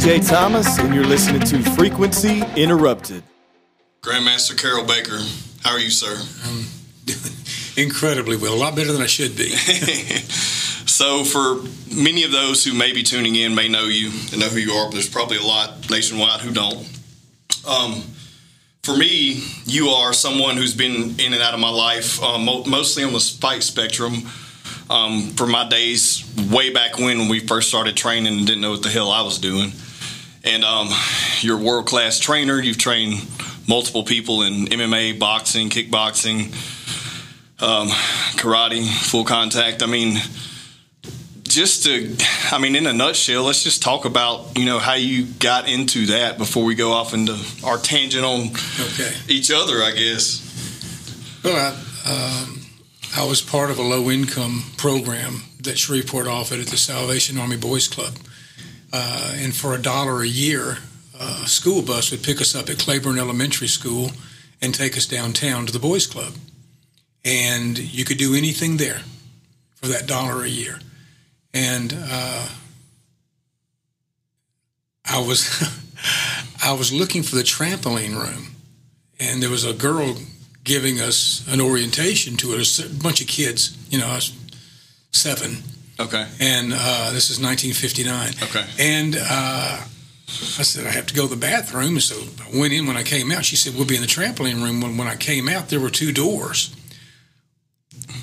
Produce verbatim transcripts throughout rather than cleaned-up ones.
D J Thomas, and you're listening to Frequency Interrupted. Grandmaster Carol Baker, how are you, sir? I'm doing incredibly well, a lot better than I should be. So for many of those who may be tuning in may know you and know who you are, but there's probably a lot nationwide who don't. Um, for me, you are someone who's been in and out of my life, um, mostly on the fight spectrum. Um, for my days way back when, when we first started training and didn't know what the hell I was doing. And um, you're a world-class trainer. You've trained multiple people in M M A, boxing, kickboxing, um, karate, full contact. I mean, just to, I mean, in a nutshell, let's just talk about, you know, how you got into that before we go off into our tangent on okay. each other, I guess. Well, I, um, I was part of a low-income program that Shreveport offered at the Salvation Army Boys Club. Uh, and for a dollar a year, a school bus would pick us up at Claiborne Elementary School and take us downtown to the Boys Club. And you could do anything there for that dollar a year. And uh, I was I was looking for the trampoline room, and there was a girl giving us an orientation to it, a bunch of kids, you know, I was seven. Okay. And uh, this is nineteen fifty-nine. Okay. And uh, I said, I have to go to the bathroom. And so I went in. When I came out, she said, we'll be in the trampoline room. When, when I came out, there were two doors.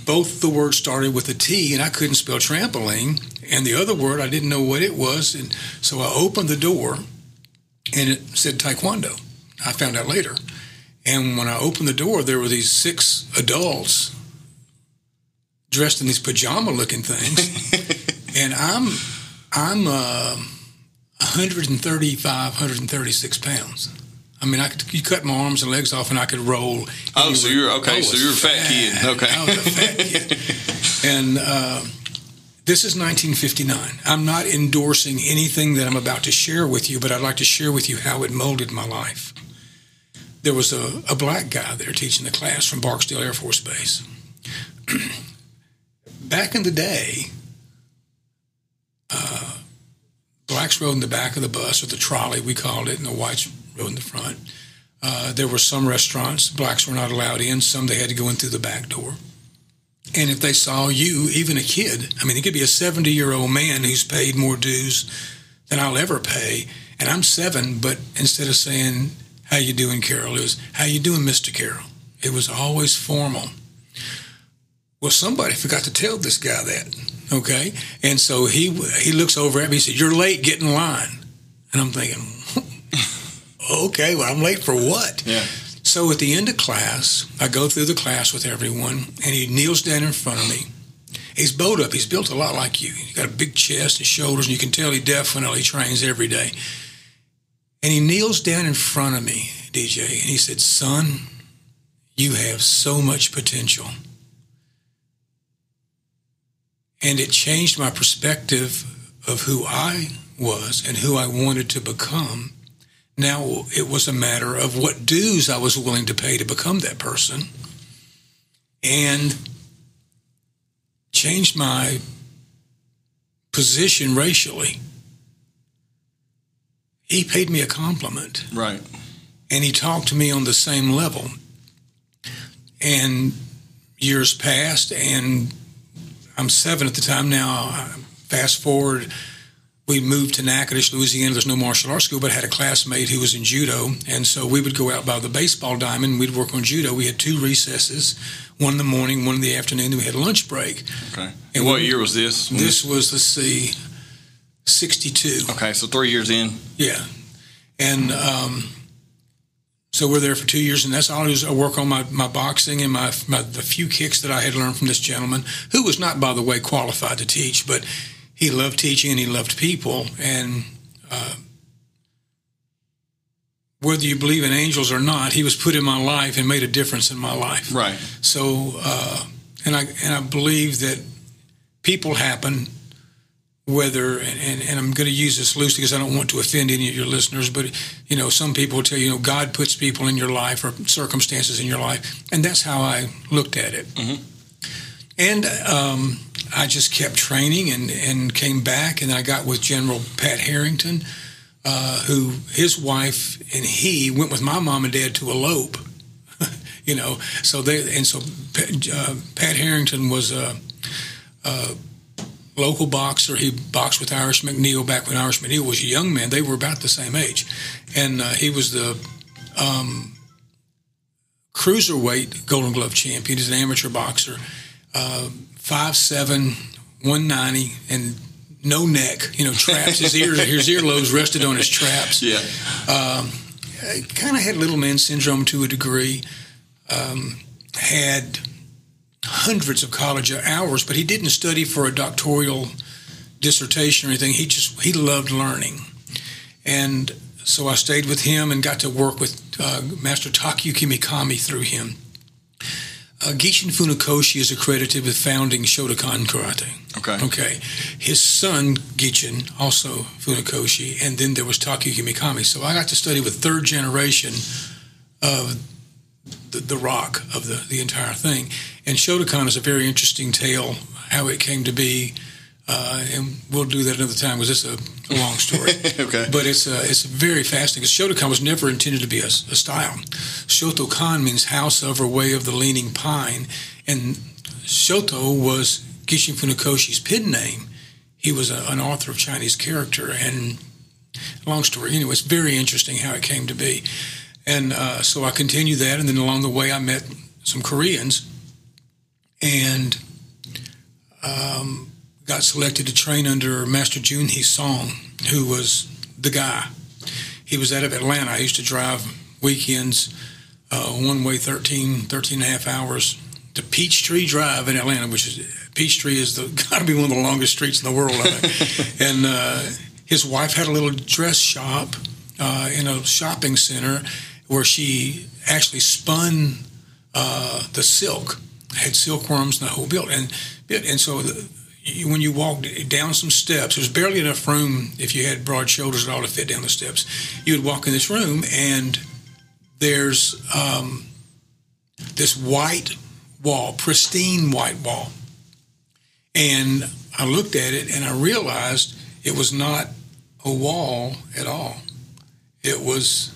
Both the words started with a T, and I couldn't spell trampoline. And the other word, I didn't know what it was. And so I opened the door, and it said Taekwondo. I found out later. And when I opened the door, there were these six adults dressed in these pajama-looking things. And I'm I'm uh, one thirty-five, one thirty-six pounds. I mean, I could, you cut my arms and legs off, and I could roll. Oh, so you're okay. So you're a fat kid. Okay, I was a fat kid. And uh, this is nineteen fifty-nine. I'm not endorsing anything that I'm about to share with you, but I'd like to share with you how it molded my life. There was a, a black guy there teaching the class from Barksdale Air Force Base. Back in the day, uh, blacks rode in the back of the bus, or the trolley, we called it, and the whites rode in the front. Uh, there were some restaurants blacks were not allowed in. Some they had to go in through the back door. And if they saw you, even a kid, I mean, it could be a seventy-year-old man who's paid more dues than I'll ever pay, and I'm seven, but instead of saying, how you doing, Carol? It was, how you doing, Mister Carol? It was always formal. Well, somebody forgot to tell this guy that, okay? And so he he looks over at me, he said, you're late, get in line. And I'm thinking, okay, well, I'm late for what? Yeah. So at the end of class, I go through the class with everyone, and he kneels down in front of me. He's bowed up. He's built a lot like you. He's got a big chest and shoulders, and you can tell he definitely trains every day. And he kneels down in front of me, D J, and he said, son, you have so much potential. And it changed my perspective of who I was and who I wanted to become. Now it was a matter of what dues I was willing to pay to become that person, and changed my position racially. He paid me a compliment. Right. And he talked to me on the same level. And years passed, and I'm seven at the time now. Fast forward, we moved to Natchitoches, Louisiana. There's no martial arts school, but I had a classmate who was in judo. And so we would go out by the baseball diamond, and we'd work on judo. We had two recesses, one in the morning, one in the afternoon, then we had a lunch break. Okay. And what year was this? This was, let's see, sixty-two. Okay, so three years in. Yeah. And um, so we're there for two years, and that's all I do. I work on my, my boxing and my, my the few kicks that I had learned from this gentleman, who was not, by the way, qualified to teach, but he loved teaching and he loved people. And uh, whether you believe in angels or not, he was put in my life and made a difference in my life. Right. So, uh, and I and I believe that people happen. Whether, and, and, and I'm going to use this loosely because I don't want to offend any of your listeners, but, you know, some people tell you, you know, God puts people in your life or circumstances in your life, and that's how I looked at it. Mm-hmm. And um, I just kept training and, and came back, and I got with General Pat Harrington, uh, who his wife and he went with my mom and dad to elope. You know, so they and so uh, Pat Harrington was a, a local boxer. He boxed with Irish McNeil back when Irish McNeil was a young man. They were about the same age, and uh, he was the um, cruiserweight Golden Glove champion. He's an amateur boxer, uh, five seven, one ninety, and no neck. You know, traps. His ears, his earlobes rested on his traps. Yeah, um, kind of had little man syndrome to a degree. Um, had hundreds of college hours, but he didn't study for a doctoral dissertation or anything. He just he loved learning, and so I stayed with him and got to work with uh, Master Takayuki Mikami through him. Uh, Gishin Funakoshi is accredited with founding Shotokan Karate. Okay, okay. His son Gishin, also Funakoshi, and then there was Takayuki Mikami. So I got to study with third generation of. The, the rock of the, the entire thing. And Shotokan is a very interesting tale, how it came to be, uh, and we'll do that another time because it's a, a long story. Okay. But it's uh, it's very fascinating. Shotokan was never intended to be a, a style. Shotokan means house of or way of the leaning pine, and Shoto was Gishin Funakoshi's pen name. He was a, an author of Chinese character, and long story. Anyway, it's very interesting how it came to be. And uh, so I continued that, and then along the way I met some Koreans and um, got selected to train under Master Junhee Song, who was the guy. He was out of Atlanta. I used to drive weekends, uh, one way, thirteen, thirteen and a half hours to Peachtree Drive in Atlanta, which is, Peachtree is got to be one of the longest streets in the world, I think. And uh, his wife had a little dress shop. Uh, in a shopping center where she actually spun uh, the silk, had silkworms in the whole building. And, and so the, you, when you walked down some steps, there was barely enough room if you had broad shoulders at all to fit down the steps. You would walk in this room, and there's um, this white wall, pristine white wall. And I looked at it, and I realized it was not a wall at all. It was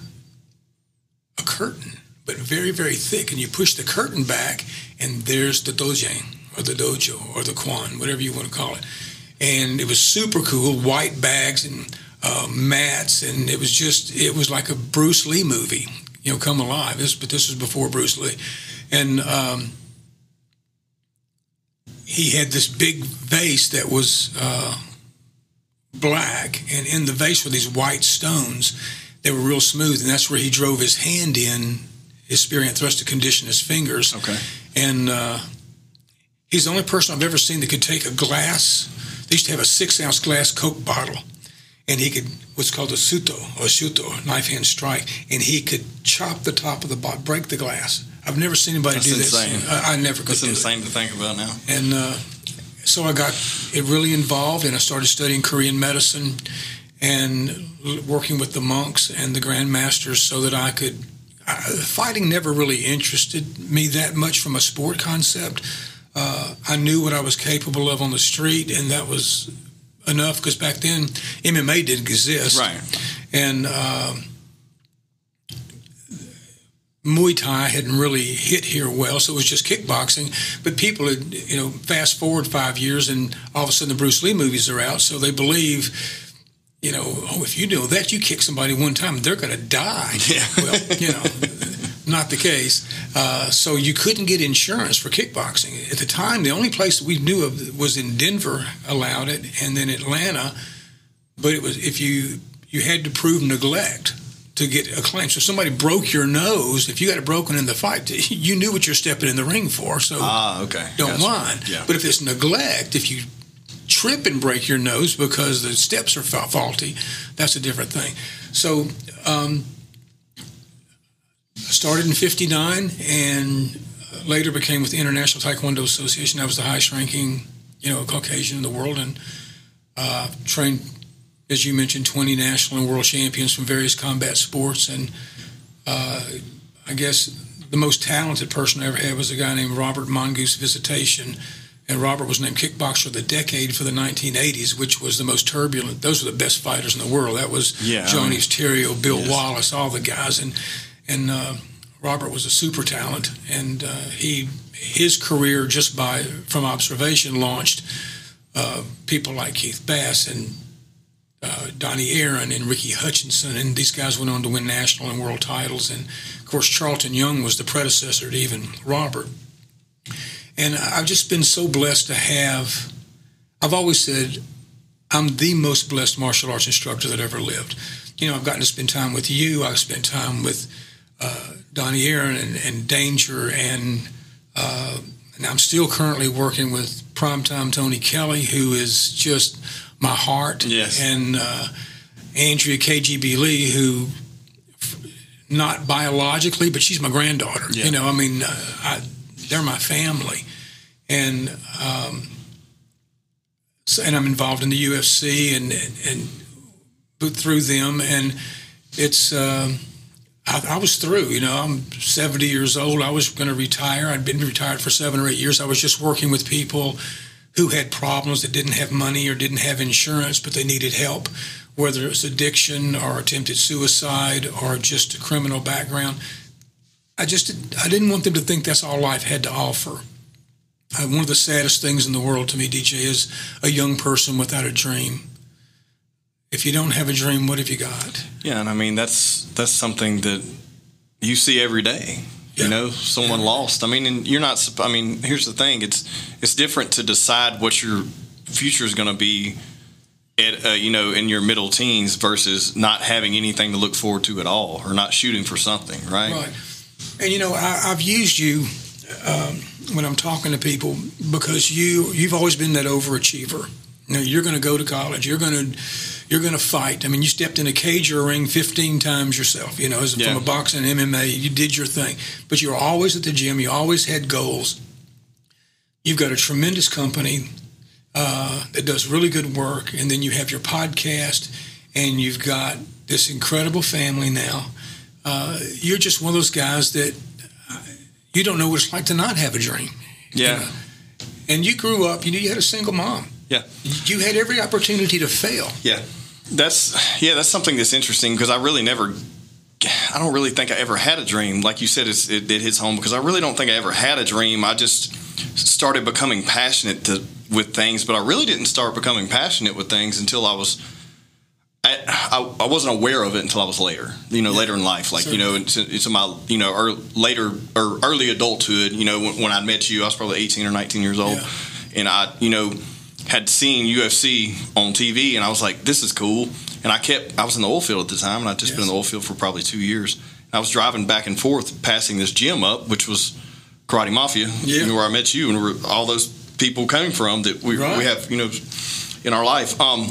a curtain, but very, very thick. And you push the curtain back, and there's the dojang, or the dojo, or the kwan, whatever you want to call it. And it was super cool, white bags and uh, mats, and it was just, it was like a Bruce Lee movie, you know, come alive. This, but this was before Bruce Lee. And um, he had this big vase that was uh, black, and in the vase were these white stones. They were real smooth, and that's where he drove his hand in, his Spearian thrust to condition his fingers. Okay. And uh, he's the only person I've ever seen that could take a glass. They used to have a six-ounce glass Coke bottle, and he could, what's called a suto, or shuto, knife-hand strike, and he could chop the top of the bottle, break the glass. I've never seen anybody that's do insane. This. I, I never could that's do insane it. To think about now. And uh, so I got it really involved, and I started studying Korean medicine, and working with the monks and the grandmasters so that I could I, fighting never really interested me that much from a sport concept. Uh, I knew what I was capable of on the street, and that was enough because back then M M A didn't exist. Right. And uh, Muay Thai hadn't really hit here well, so it was just kickboxing. But people had, you know, fast forward five years, and all of a sudden the Bruce Lee movies are out, so they believe. You know, oh, if you do that, you kick somebody one time, they're going to die. Yeah. Well, you know, not the case. Uh, so you couldn't get insurance for kickboxing. At the time, the only place that we knew of was in Denver allowed it, and then Atlanta. But it was if you, you had to prove neglect to get a claim. So if somebody broke your nose, if you got it broken in the fight, you knew what you're stepping in the ring for, so ah, okay. don't That's mind. Right. Yeah. But if it's neglect, if you trip and break your nose because the steps are fa- faulty, that's a different thing. So um, I started in fifty-nine and later became with the International Taekwondo Association. I was the highest ranking, you know, Caucasian in the world, and uh, trained, as you mentioned, twenty national and world champions from various combat sports. And uh, I guess the most talented person I ever had was a guy named Robert Mongoose Visitation, and Robert was named Kickboxer of the Decade for the nineteen eighties, which was the most turbulent. Those were the best fighters in the world. That was yeah, Johnny Terrio, Bill yes. Wallace, all the guys. And and uh, Robert was a super talent, and uh, he his career just by from observation launched uh, people like Keith Bass and uh, Donnie Aaron and Ricky Hutchinson, and these guys went on to win national and world titles. And of course, Charlton Young was the predecessor to even Robert. And I've just been so blessed to have, I've always said, I'm the most blessed martial arts instructor that ever lived. You know, I've gotten to spend time with you. I've spent time with uh, Donnie Aaron and, and Danger. And, uh, and I'm still currently working with Primetime Tony Kelly, who is just my heart. Yes. And uh, Andrea K G B Lee, who, not biologically, but she's my granddaughter. Yeah. You know, I mean, uh, I... they're my family, and um, so, and I'm involved in the U F C and and, and through them, and it's um, I, I was through. You know, I'm seventy years old. I was going to retire. I'd been retired for seven or eight years. I was just working with people who had problems that didn't have money or didn't have insurance, but they needed help, whether it was addiction or attempted suicide or just a criminal background. I just I didn't want them to think that's all life had to offer. I, one of the saddest things in the world to me, D J, is a young person without a dream. If you don't have a dream, what have you got? Yeah, and I mean, that's that's something that you see every day. Yeah. You know, someone yeah. lost. I mean, and you're not, I mean, here's the thing. It's it's different to decide what your future is going to be at, uh, you know, in your middle teens versus not having anything to look forward to at all or not shooting for something, right? Right. And, you know, I, I've used you um, when I'm talking to people because you, you've always been that overachiever. You know, you're going to go to college. You're going to you're going to fight. I mean, you stepped in a cage or a ring fifteen times yourself, you know, as yeah. from a boxing and M M A. You did your thing. But you were always at the gym. You always had goals. You've got a tremendous company uh, that does really good work. And then you have your podcast, and you've got this incredible family now. Uh, you're just one of those guys that uh, you don't know what it's like to not have a dream. Yeah. You know? And you grew up, you knew you had a single mom. Yeah. You had every opportunity to fail. Yeah. That's, yeah, that's something that's interesting because I really never, I don't really think I ever had a dream. Like you said, it's, it, it hits home because I really don't think I ever had a dream. I just started becoming passionate to, with things, but I really didn't start becoming passionate with things until I was I, I wasn't aware of it until I was later, you know, yeah. later in life, like, Certainly. you know, into, into my, you know, or later or early adulthood, you know, when, when I met you, I was probably eighteen or nineteen years old. Yeah. And I, you know, had seen U F C on T V and I was like, this is cool. And I kept, I was in the oil field at the time and I'd just yes. been in the oil field for probably two years. And I was driving back and forth, passing this gym up, which was Karate Mafia, yeah. you know, where I met you and where all those people came from that we, right. we have, you know, in our life. Um,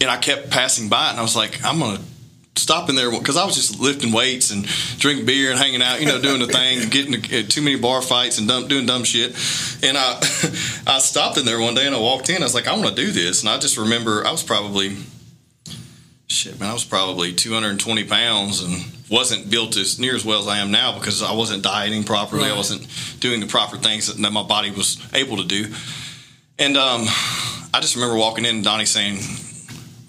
And I kept passing by, and I was like, I'm going to stop in there. Because I was just lifting weights and drinking beer and hanging out, you know, doing the thing, getting to, uh, too many bar fights and dumb, doing dumb shit. And I I stopped in there one day, and I walked in. I was like, I want to do this. And I just remember I was probably, shit, man, I was probably two hundred twenty pounds and wasn't built as near as well as I am now because I wasn't dieting properly. Right. I wasn't doing the proper things that, that my body was able to do. And um, I just remember walking in and Donnie saying,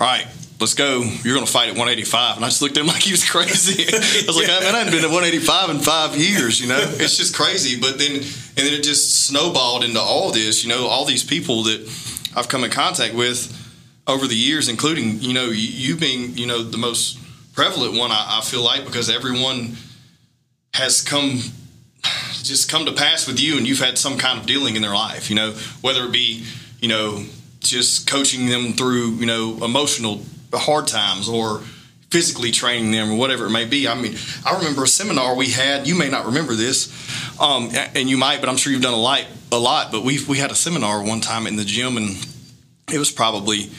all right, let's go. You're going to fight at one eighty-five. And I just looked at him like he was crazy. I was like, yeah. man, I hadn't been at one eighty-five in five years, you know. It's just crazy. But then, and then it just snowballed into all this, you know, all these people that I've come in contact with over the years, including, you know, you being, you know, the most prevalent one, I, I feel like, because everyone has come, just come to pass with you and you've had some kind of dealing in their life, you know, whether it be, you know, just coaching them through, you know, emotional hard times or physically training them or whatever it may be. I mean, I remember a seminar we had. You may not remember this, um, and you might, but I'm sure you've done a lot. A lot but we we had a seminar one time in the gym, and it was probably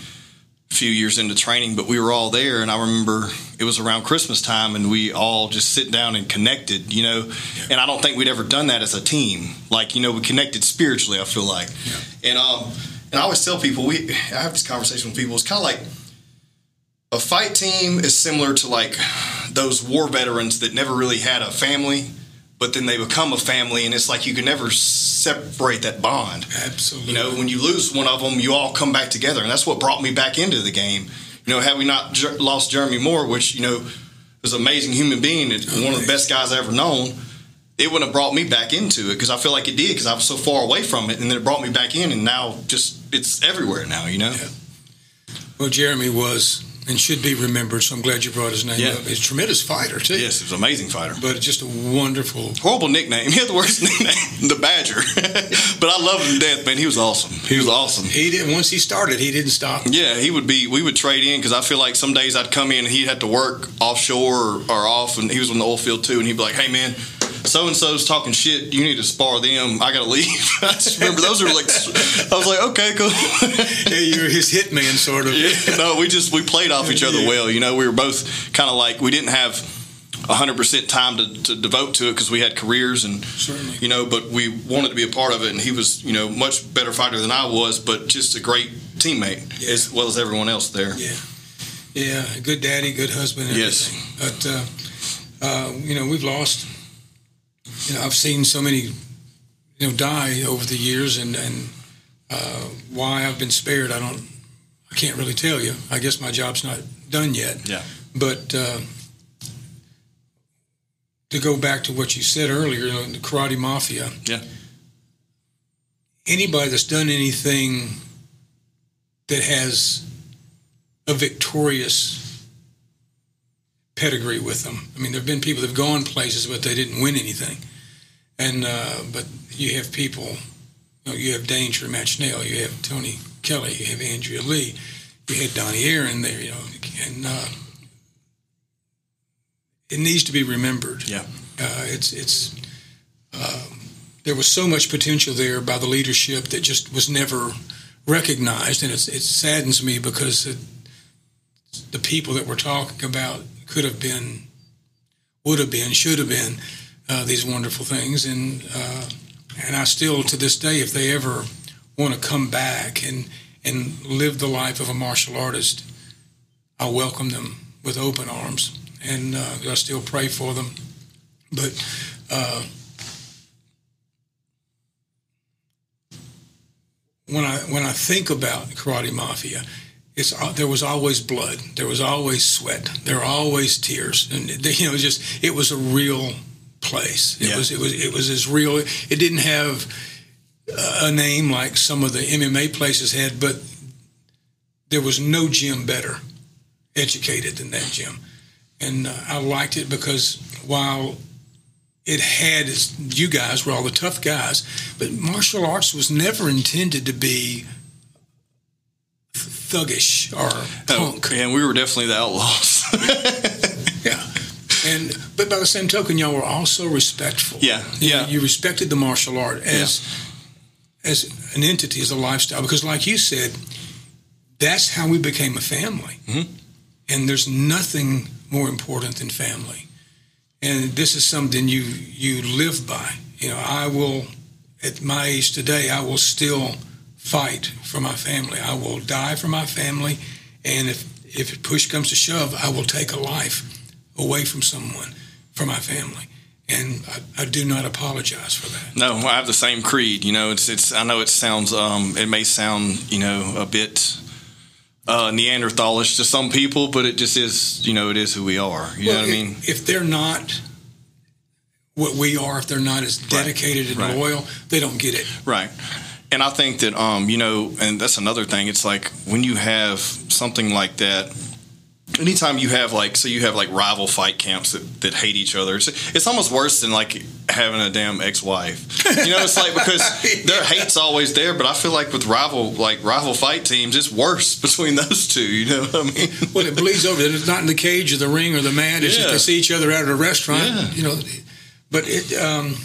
a few years into training, but we were all there, and I remember it was around Christmas time, and we all just sit down and connected, you know. Yeah. And I don't think we'd ever done that as a team. Like, you know, we connected spiritually, I feel like. Yeah. And um. And I always tell people, we I have this conversation with people, it's kind of like a fight team is similar to like those war veterans that never really had a family, but then they become a family, and it's like you can never separate that bond. Absolutely. You know, when you lose one of them, you all come back together, and that's what brought me back into the game. You know, had we not j- lost Jeremy Moore, which, you know, was an amazing human being, and okay. one of the best guys I ever known, it wouldn't have brought me back into it, because I feel like it did, because I was so far away from it, and then it brought me back in, and now just it's everywhere now, you know? Yeah. Well, Jeremy was and should be remembered, so I'm glad you brought his name yeah. up. He's a tremendous fighter, too. Yes, he was an amazing fighter. But just a wonderful... Horrible nickname. He had the worst nickname, the Badger. But I loved him to death, man. He was awesome. He was awesome. He didn't. Once he started, he didn't stop. Yeah, he would be... We would trade in, because I feel like some days I'd come in, and he'd have to work offshore or, or off, and he was on the oil field, too, and he'd be like, hey, man... So and so's talking shit. You need to spar them. I gotta leave. I just remember those were like. I was like, okay, cool. Yeah, you were his hitman sort of. Yeah, no, we just we played off each other yeah. well. You know, we were both kind of like we didn't have one hundred percent time to, to devote to it because we had careers and certainly, you know, but we wanted to be a part of it. And he was, you know, much better fighter than I was, but just a great teammate yeah. as well as everyone else there. Yeah, yeah, good daddy, good husband. And yes, everything. But uh, uh, you know, we've lost. You know, I've seen so many, you know, die over the years, and and uh, why I've been spared, I don't, I can't really tell you. I guess my job's not done yet. Yeah. But uh, to go back to what you said earlier, you know, the karate mafia. Yeah. Anybody that's done anything that has a victorious pedigree with them. I mean, there have been people that have gone places, but they didn't win anything. And uh, but you have people, you know, you have Danger Matchnell, you have Tony Kelly, you have Andrea Lee, you had Donnie Aaron there, you know, and uh, it needs to be remembered. Yeah, uh, it's it's uh, there was so much potential there by the leadership that just was never recognized, and it's, it saddens me because it, the people that we're talking about. Could have been, would have been, should have been uh, these wonderful things, and uh, and I still to this day, if they ever want to come back and and live the life of a martial artist, I welcome them with open arms, and uh, I still pray for them. But uh, when I when I think about Karate Mafia. It's, there was always blood. There was always sweat. There were always tears, and you know, just it was a real place. It yeah. was, it was, it was as real. It didn't have a name like some of the M M A places had, but there was no gym better educated than that gym, and uh, I liked it because while it had, its, you guys were all the tough guys, but martial arts was never intended to be. Thuggish or punk. Oh, and we were definitely the outlaws. yeah. And but by the same token, y'all were also respectful. Yeah. Yeah. You, you respected the martial art as yeah. as an entity, as a lifestyle. Because like you said, that's how we became a family. Mm-hmm. And there's nothing more important than family. And this is something you you live by. You know, I will at my age today, I will still fight for my family. I will die for my family, and if if push comes to shove, I will take a life away from someone for my family, and I, I do not apologize for that. No, I have the same creed. You know, it's it's. I know it sounds um, it may sound you know a bit uh, Neanderthalish to some people, but it just is. You know, it is who we are. You well, know what if, I mean? If they're not. What we are, if they're not as dedicated right. and right. loyal, they don't get it. Right. And I think that, um, you know, and that's another thing. It's like when you have something like that, anytime you have like, so you have like rival fight camps that, that hate each other. It's, it's almost worse than like having a damn ex-wife. You know, it's like because their hate's always there. But I feel like with rival, like rival fight teams, it's worse between those two. You know what I mean? Well, it bleeds over. It's not in the cage or the ring or the mat. It's yeah. just they see each other out at a restaurant. Yeah. You know, but it. Um,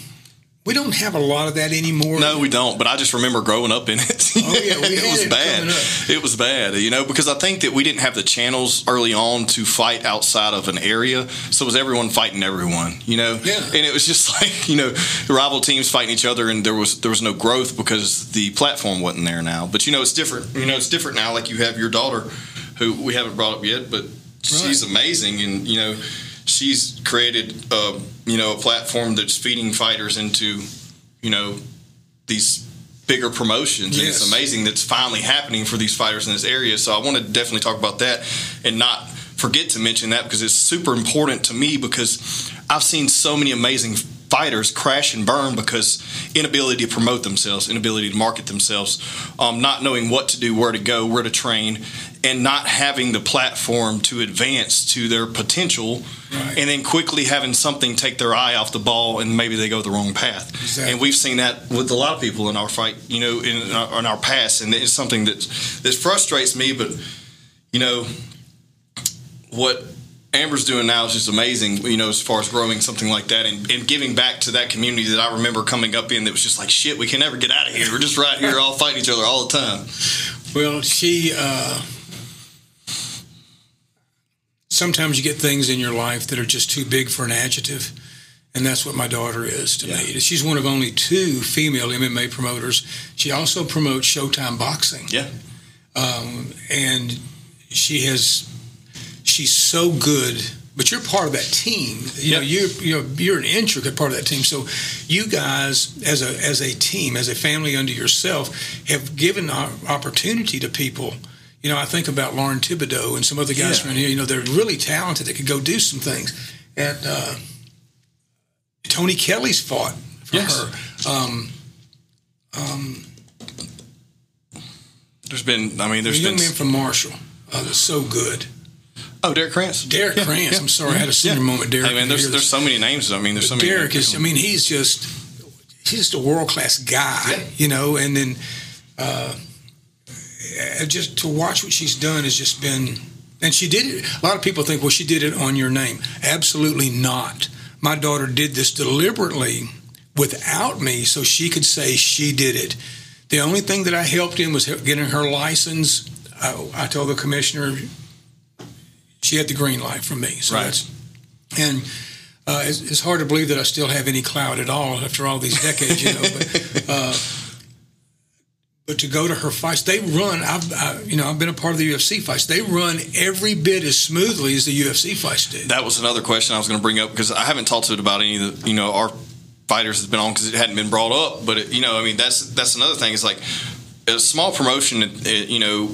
We don't have a lot of that anymore. No, we don't. But I just remember growing up in it. Oh, yeah. We had it was it bad. It was bad, you know, because I think that we didn't have the channels early on to fight outside of an area. So it was everyone fighting everyone, you know? Yeah. And it was just like, you know, the rival teams fighting each other, and there was there was no growth because the platform wasn't there now. But, you know, it's different. You know, it's different now. Like you have your daughter, who we haven't brought up yet, but right. she's amazing. And, you know, she's created, uh, you know, a platform that's feeding fighters into, you know, these bigger promotions. Yes. And it's amazing that's finally happening for these fighters in this area. So I want to definitely talk about that and not forget to mention that, because it's super important to me, because I've seen so many amazing fighters crash and burn because inability to promote themselves, inability to market themselves, um, not knowing what to do, where to go, where to train, and not having the platform to advance to their potential, right. And then quickly having something take their eye off the ball and maybe they go the wrong path. Exactly. And we've seen that with a lot of people in our fight, you know, in our, in our past, and it's something that that frustrates me. But, you know, what Amber's doing now is just amazing, you know, as far as growing something like that and, and giving back to that community that I remember coming up in that was just like, shit, we can never get out of here. We're just right here all fighting each other all the time. Well, she, uh, sometimes you get things in your life that are just too big for an adjective, and that's what my daughter is to yeah. me. She's one of only two female M M A promoters. She also promotes Showtime Boxing. Yeah. Um, and she has... She's so good, but you're part of that team. You yep. know, you're, you're you're an intricate part of that team. So, you guys, as a as a team, as a family unto yourself, have given opportunity to people. You know, I think about Lauren Thibodeau and some other guys yeah. around here. You know, they're really talented. They could go do some things. And uh, Tony Kelly's fought for yes. her. Um, um, there's been, I mean, there's been young men from Marshall. Uh, they're so good. Oh, Derek Krantz. Derek yeah, Krantz. Yeah. I'm sorry, I had a senior yeah. moment, Derek. Hey, man, there's, there's so many names. I mean, there's but so many. Derek names. is, I mean, he's just, he's just a world-class guy, yeah. you know, and then uh, just to watch what she's done has just been, and she did it. A lot of people think, well, she did it on your name. Absolutely not. My daughter did this deliberately without me so she could say she did it. The only thing that I helped in was getting her license. I, I told the commissioner, she had the green light from me. So right. That's, and uh, it's, it's hard to believe that I still have any clout at all after all these decades, you know. But, uh, but to go to her fights, they run, I've, I, you know, I've been a part of the U F C fights. They run every bit as smoothly as the U F C fights did. That was another question I was going to bring up, because I haven't talked to it about any of the, you know, our fighters that's been on, because it hadn't been brought up. But, it, you know, I mean, that's, that's another thing. It's like a small promotion, you know,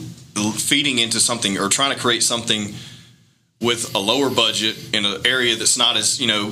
feeding into something or trying to create something with a lower budget in an area that's not as, you know,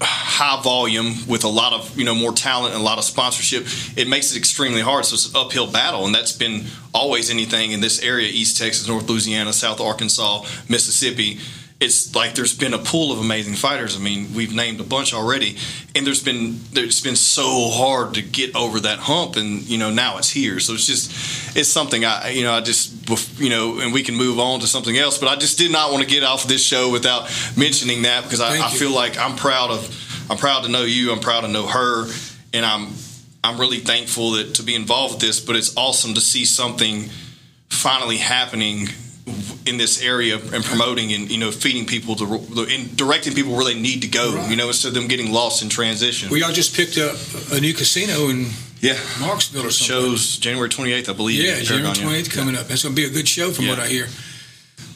high volume, with a lot of, you know, more talent and a lot of sponsorship, it makes it extremely hard. So it's an uphill battle, and that's been always anything in this area, East Texas, North Louisiana, South Arkansas, Mississippi. It's like there's been a pool of amazing fighters. I mean, we've named a bunch already, and there's been there's been so hard to get over that hump, and you know now it's here. So it's just it's something I you know I just you know, and we can move on to something else. But I just did not want to get off this show without mentioning that, because I, I feel like I'm proud of I'm proud to know you. I'm proud to know her, and I'm I'm really thankful that to be involved with this. But it's awesome to see something finally happening in this area and promoting and, you know, feeding people to, and directing people where they need to go, right. you know, instead of them getting lost in transition. We all just picked up a new casino in yeah. Marksville or something. Show's January twenty-eighth, I believe. Yeah, January twenty-eighth yeah. coming up. That's going to be a good show from yeah. what I hear.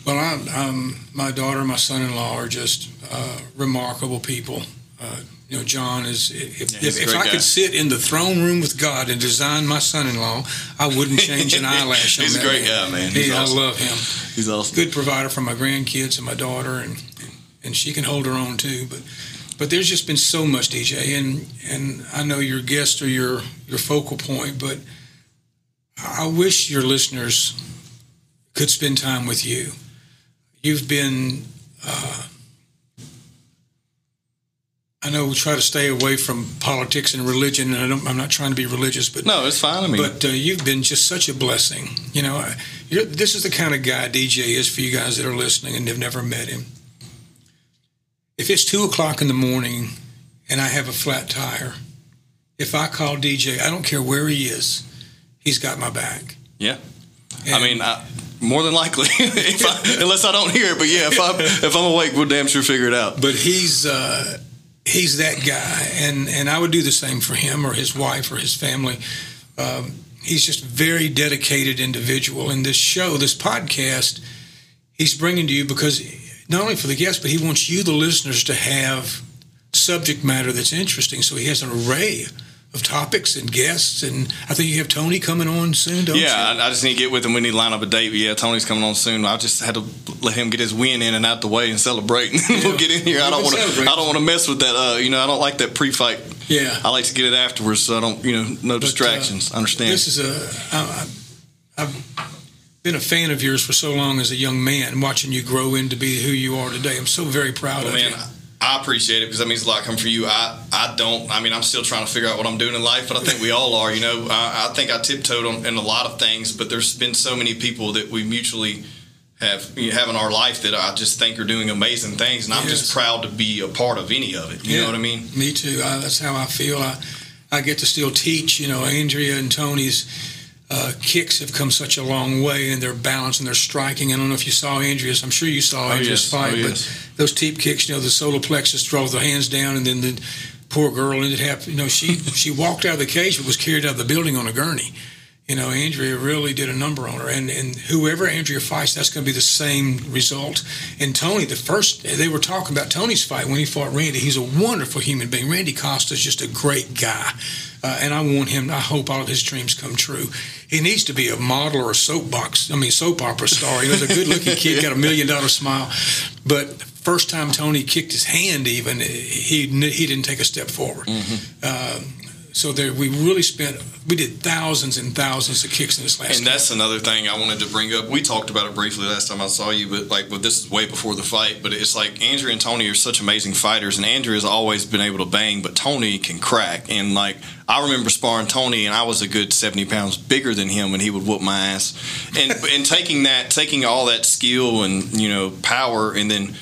Well, I'm, I'm, my daughter and my son-in-law are just uh, remarkable people. Uh, you know, John is, if, yeah, if, if I guy. could sit in the throne room with God and design my son-in-law, I wouldn't change an eyelash on that. He's a great guy, man. He's yeah, awesome. I love him. He's awesome. Good provider for my grandkids and my daughter, and and she can hold her own too. But but there's just been so much, D J, and and I know your guests are your, your focal point, but I wish your listeners could spend time with you. You've been... Uh, I know we try to stay away from politics and religion, and I don't, I'm not trying to be religious, but no, it's fine. I mean, but uh, you've been just such a blessing. You know, I, you're, this is the kind of guy D J is for you guys that are listening and have never met him. If it's two o'clock in the morning and I have a flat tire, if I call D J, I don't care where he is, he's got my back. Yeah, and I mean, I, more than likely, if I, unless I don't hear it. But yeah, if I'm if I'm awake, we'll damn sure figure it out. But he's. Uh, He's that guy, and, and I would do the same for him or his wife or his family. Um, he's just a very dedicated individual. And this show, this podcast, he's bringing to you because not only for the guests, but he wants you, the listeners, to have subject matter that's interesting. So he has an array of topics and guests, and I think you have Tony coming on soon, don't yeah, you? Yeah, I, I just need to get with him. We need to line up a date. But yeah, Tony's coming on soon. I just had to let him get his win in and out the way and celebrate, and yeah. we'll get in here. We'll I don't want to. I don't want to mess with that. Uh, you know, I don't like that pre-fight. Yeah, I like to get it afterwards, so I don't. You know, no but, distractions. Uh, I understand. This is a. I, I, I've been a fan of yours for so long as a young man, watching you grow into be who you are today. I'm so very proud well, of man, you. I, I appreciate it because that means a lot coming for you. I, I don't. I mean, I'm still trying to figure out what I'm doing in life, but I think we all are. You know, I, I think I tiptoed on, in a lot of things, but there's been so many people that we mutually have you know, have in our life that I just think are doing amazing things, and I'm yes. just proud to be a part of any of it. You yeah, know what I mean? Me too. I, that's how I feel. I, I get to still teach. You know, Andrea and Tony's uh, kicks have come such a long way, and their balance and their striking. I don't know if you saw Andrea's. I'm sure you saw oh, Andrea's yes. fight, oh, yes. but. Those teep kicks, you know, the solar plexus draws the hands down, and then the poor girl ended up, you know, she, she walked out of the cage but was carried out of the building on a gurney. You know, Andrea really did a number on her. And, and whoever Andrea fights, that's going to be the same result. And Tony, the first, they were talking about Tony's fight when he fought Randy. He's a wonderful human being. Randy Costa's just a great guy. Uh, and I want him, I hope all of his dreams come true. He needs to be a model or a soapbox, I mean, soap opera star. He was a good-looking kid, got a million-dollar smile. But first time Tony kicked his hand even, he he didn't take a step forward. Mm-hmm. Uh, So there, we really spent, we did thousands and thousands of kicks in this last And game. That's another thing I wanted to bring up. We talked about it briefly last time I saw you, but like, well, this is way before the fight. But it's like Andrea and Tony are such amazing fighters, and Andrea has always been able to bang, but Tony can crack. And like, I remember sparring Tony, and I was a good seventy pounds bigger than him, and he would whoop my ass. And and taking that, taking all that skill and you know power, and then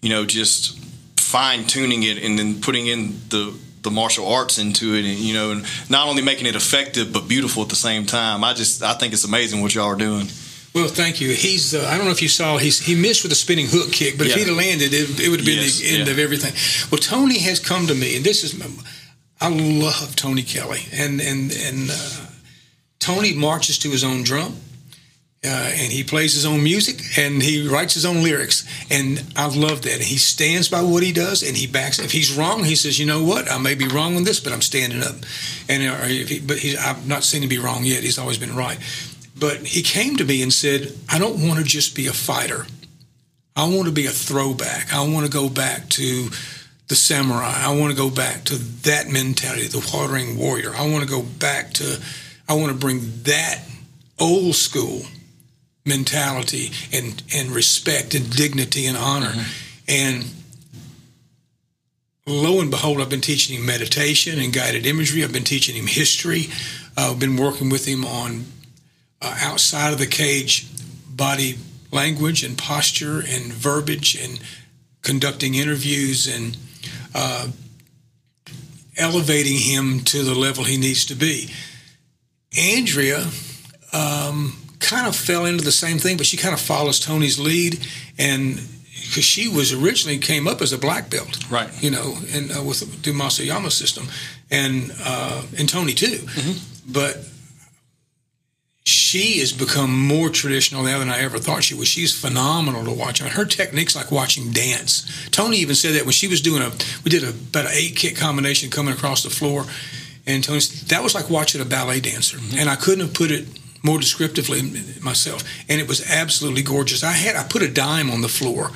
you know just fine tuning it, and then putting in the the martial arts into it, and you know, and not only making it effective but beautiful at the same time. I just I think it's amazing what y'all are doing. Well, thank you. He's uh, I don't know if you saw he's he missed with a spinning hook kick, but yeah. if he'd have landed, it, it would have been yes. the end yeah. of everything. Well, Tony has come to me, and this is I love Tony Kelly, and and and uh, Tony marches to his own drum. Uh, and he plays his own music, and he writes his own lyrics, and I love that. And he stands by what he does, and he backs. If he's wrong, he says, "You know what? I may be wrong on this, but I'm standing up." And or if he, but he's, I've not seen him be wrong yet. He's always been right. But he came to me and said, "I don't want to just be a fighter. I want to be a throwback. I want to go back to the samurai. I want to go back to that mentality, the watering warrior. I want to go back to. I want to bring that old school." Mentality and, and respect and dignity and honor. Mm-hmm. And lo and behold, I've been teaching him meditation and guided imagery. I've been teaching him history. Uh, I've been working with him on uh, outside of the cage body language and posture and verbiage and conducting interviews and uh, elevating him to the level he needs to be. Andrea... Um, kind of fell into the same thing, but she kind of follows Tony's lead, and because she was originally came up as a black belt, right? You know, and uh, with the Masayama system, and uh, and Tony too, mm-hmm. but she has become more traditional now than I ever thought she was. She's phenomenal to watch. I mean, her technique's like watching dance. Tony even said that when she was doing a, we did a, about an eight kick combination coming across the floor, and Tony said, that was like watching a ballet dancer, mm-hmm. and I couldn't have put it. More descriptively myself, and it was absolutely gorgeous. I had I put a dime on the floor,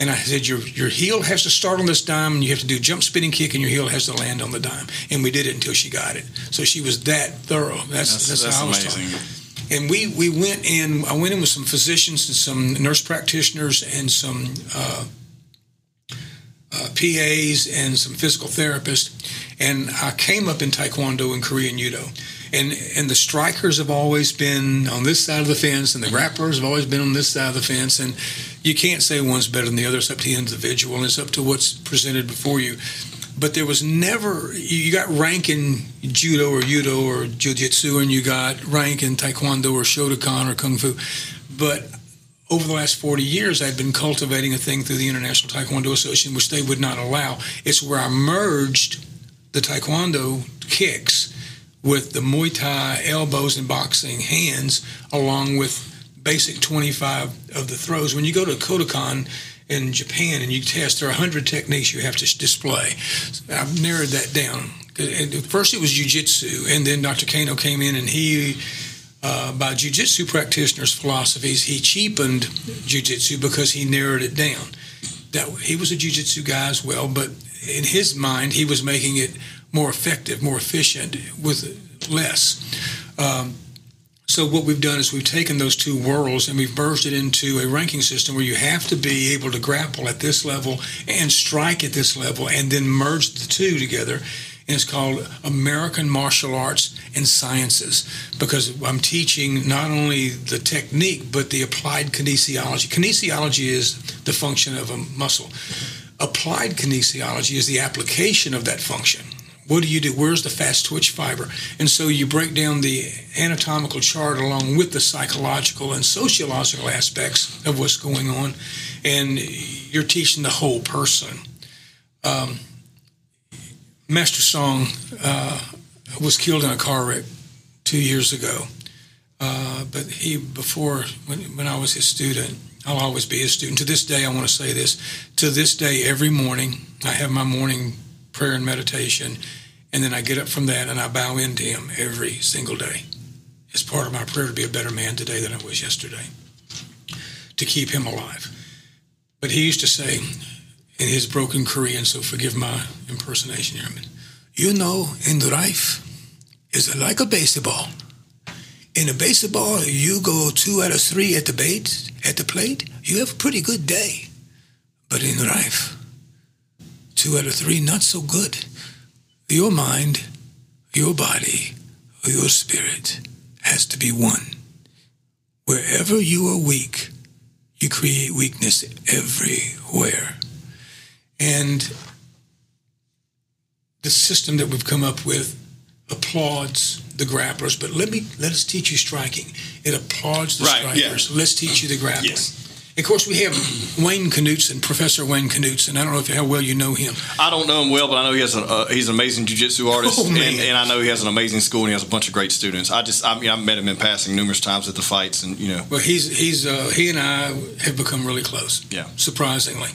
and I said your your heel has to start on this dime, and you have to do jump, spinning kick, and your heel has to land on the dime. And we did it until she got it. So she was that thorough. That's that's, that's, that's how I was talking. And we we went in. I went in with some physicians and some nurse practitioners and some uh, uh, P As and some physical therapists, and I came up in Taekwondo and Korean Judo. And and the strikers have always been on this side of the fence, and the grapplers have always been on this side of the fence. And you can't say one's better than the other. It's up to the individual, and it's up to what's presented before you. But there was never – you got rank in judo or judo or jiu-jitsu, and you got rank in taekwondo or shotokan or kung fu. But over the last forty years, I've been cultivating a thing through the International Taekwondo Association, which they would not allow. It's where I merged the taekwondo kicks – with the Muay Thai elbows and boxing hands, along with basic twenty-five of the throws. When you go to Kodokan in Japan, and you test, there are one hundred techniques you have to display. I've narrowed that down. First it was jiu-jitsu, and then Doctor Kano came in, and he, uh, by jiu-jitsu practitioners' philosophies, he cheapened jiu-jitsu because he narrowed it down. That he was a jiu-jitsu guy as well, but in his mind, he was making it more effective, more efficient with less. Um, So what we've done is we've taken those two worlds and we've merged it into a ranking system where you have to be able to grapple at this level and strike at this level and then merge the two together. And it's called American Martial Arts and Sciences, because I'm teaching not only the technique but the applied kinesiology. Kinesiology is the function of a muscle. Applied kinesiology is the application of that function. What do you do? Where's the fast twitch fiber? And so you break down the anatomical chart along with the psychological and sociological aspects of what's going on, and you're teaching the whole person. Um, Master Song uh, was killed in a car wreck two years ago, uh, but he, before, when, when I was his student, I'll always be his student. To this day, I want to say this, to this day, every morning, I have my morning prayer and meditation, and then I get up from that and I bow into him every single day. It's part of my prayer to be a better man today than I was yesterday, to keep him alive. But he used to say in his broken Korean, so forgive my impersonation here, you know, in life is like a baseball. In a baseball, you go two out of three at the bait, at the plate, you have a pretty good day. But in life, two out of three, not so good. Your mind, your body, or your spirit has to be one. Wherever you are weak, you create weakness everywhere. And the system that we've come up with applauds the grapplers, but let me let us teach you striking. It applauds the right, strikers. Yeah. Let's teach you the grappling. Yes. Of course, we have Wayne Knutson, Professor Wayne Knutson. I don't know if, how well you know him. I don't know him well, but I know he has an, uh, he's an amazing jiu-jitsu artist, oh, and, and I know he has an amazing school, and he has a bunch of great students. I just, I mean, I've met him in passing numerous times at the fights, and you know. Well, he's he's uh, he and I have become really close. Yeah, surprisingly,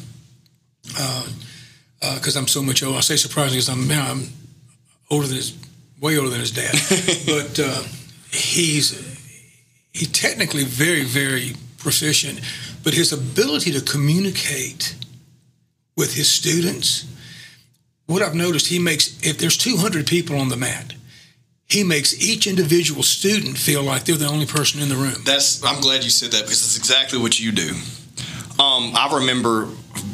because uh, uh, I'm so much older. I say surprisingly because I'm now I'm older than his, way older than his dad. But uh, he's he technically very very proficient. But his ability to communicate with his students, what I've noticed, he makes, if there's two hundred people on the mat, he makes each individual student feel like they're the only person in the room. That's, I'm glad you said that, because that's exactly what you do. Um, I remember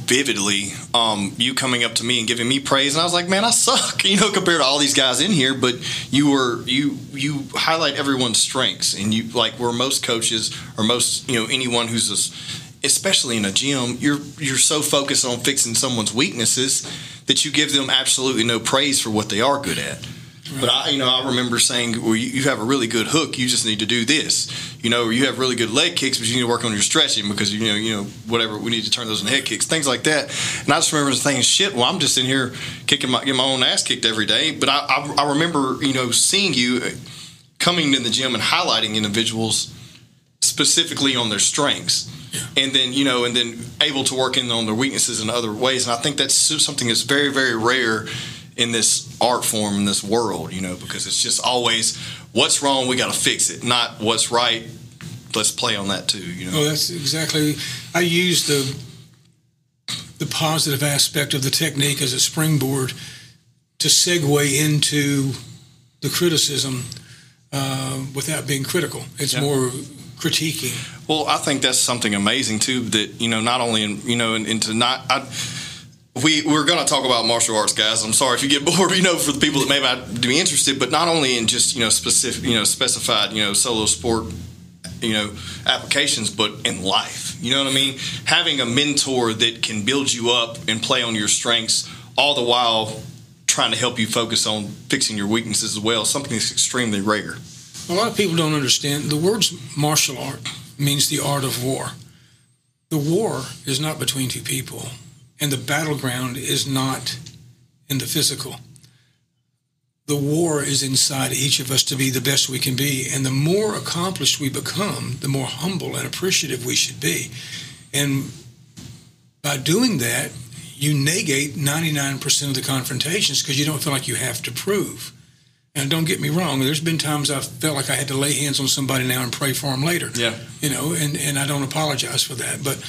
vividly um, you coming up to me and giving me praise, and I was like, man, I suck, you know, compared to all these guys in here. But you were you you highlight everyone's strengths, and you like where most coaches or most, you know, anyone who's a, especially in a gym, you're you're so focused on fixing someone's weaknesses that you give them absolutely no praise for what they are good at. But I, you know, I remember saying, well, you have a really good hook. You just need to do this, you know. Or you have really good leg kicks, but you need to work on your stretching because you know, you know, whatever. We need to turn those into head kicks, things like that. And I just remember thinking, shit. Well, I'm just in here kicking my, getting my own ass kicked every day. But I, I, I remember, you know, seeing you coming in the gym and highlighting individuals specifically on their strengths. Yeah. And then, you know, and then able to work in on their weaknesses in other ways. And I think that's something that's very, very rare in this art form, in this world, you know, because it's just always what's wrong, we got to fix it, not what's right, let's play on that too, you know. Oh, that's exactly. I use the the positive aspect of the technique as a springboard to segue into the criticism uh, without being critical. It's yeah. more critiquing. Well, I think that's something amazing too, that, you know, not only, in, you know, into not... I, We, we're going to talk about martial arts, guys. I'm sorry if you get bored, you know, for the people that may not be interested, but not only in just, you know, specific, you know, specified, you know, solo sport, you know, applications, but in life. You know what I mean? Having a mentor that can build you up and play on your strengths, all the while trying to help you focus on fixing your weaknesses as well, something that's extremely rare. A lot of people don't understand. The word martial art means the art of war. The war is not between two people. And the battleground is not in the physical. The war is inside each of us to be the best we can be. And the more accomplished we become, the more humble and appreciative we should be. And By doing that, you negate ninety-nine percent of the confrontations because you don't feel like you have to prove. And don't get me wrong, there's been times I felt like I had to lay hands on somebody now and pray for them later. Yeah. You know, and, and I don't apologize for that. But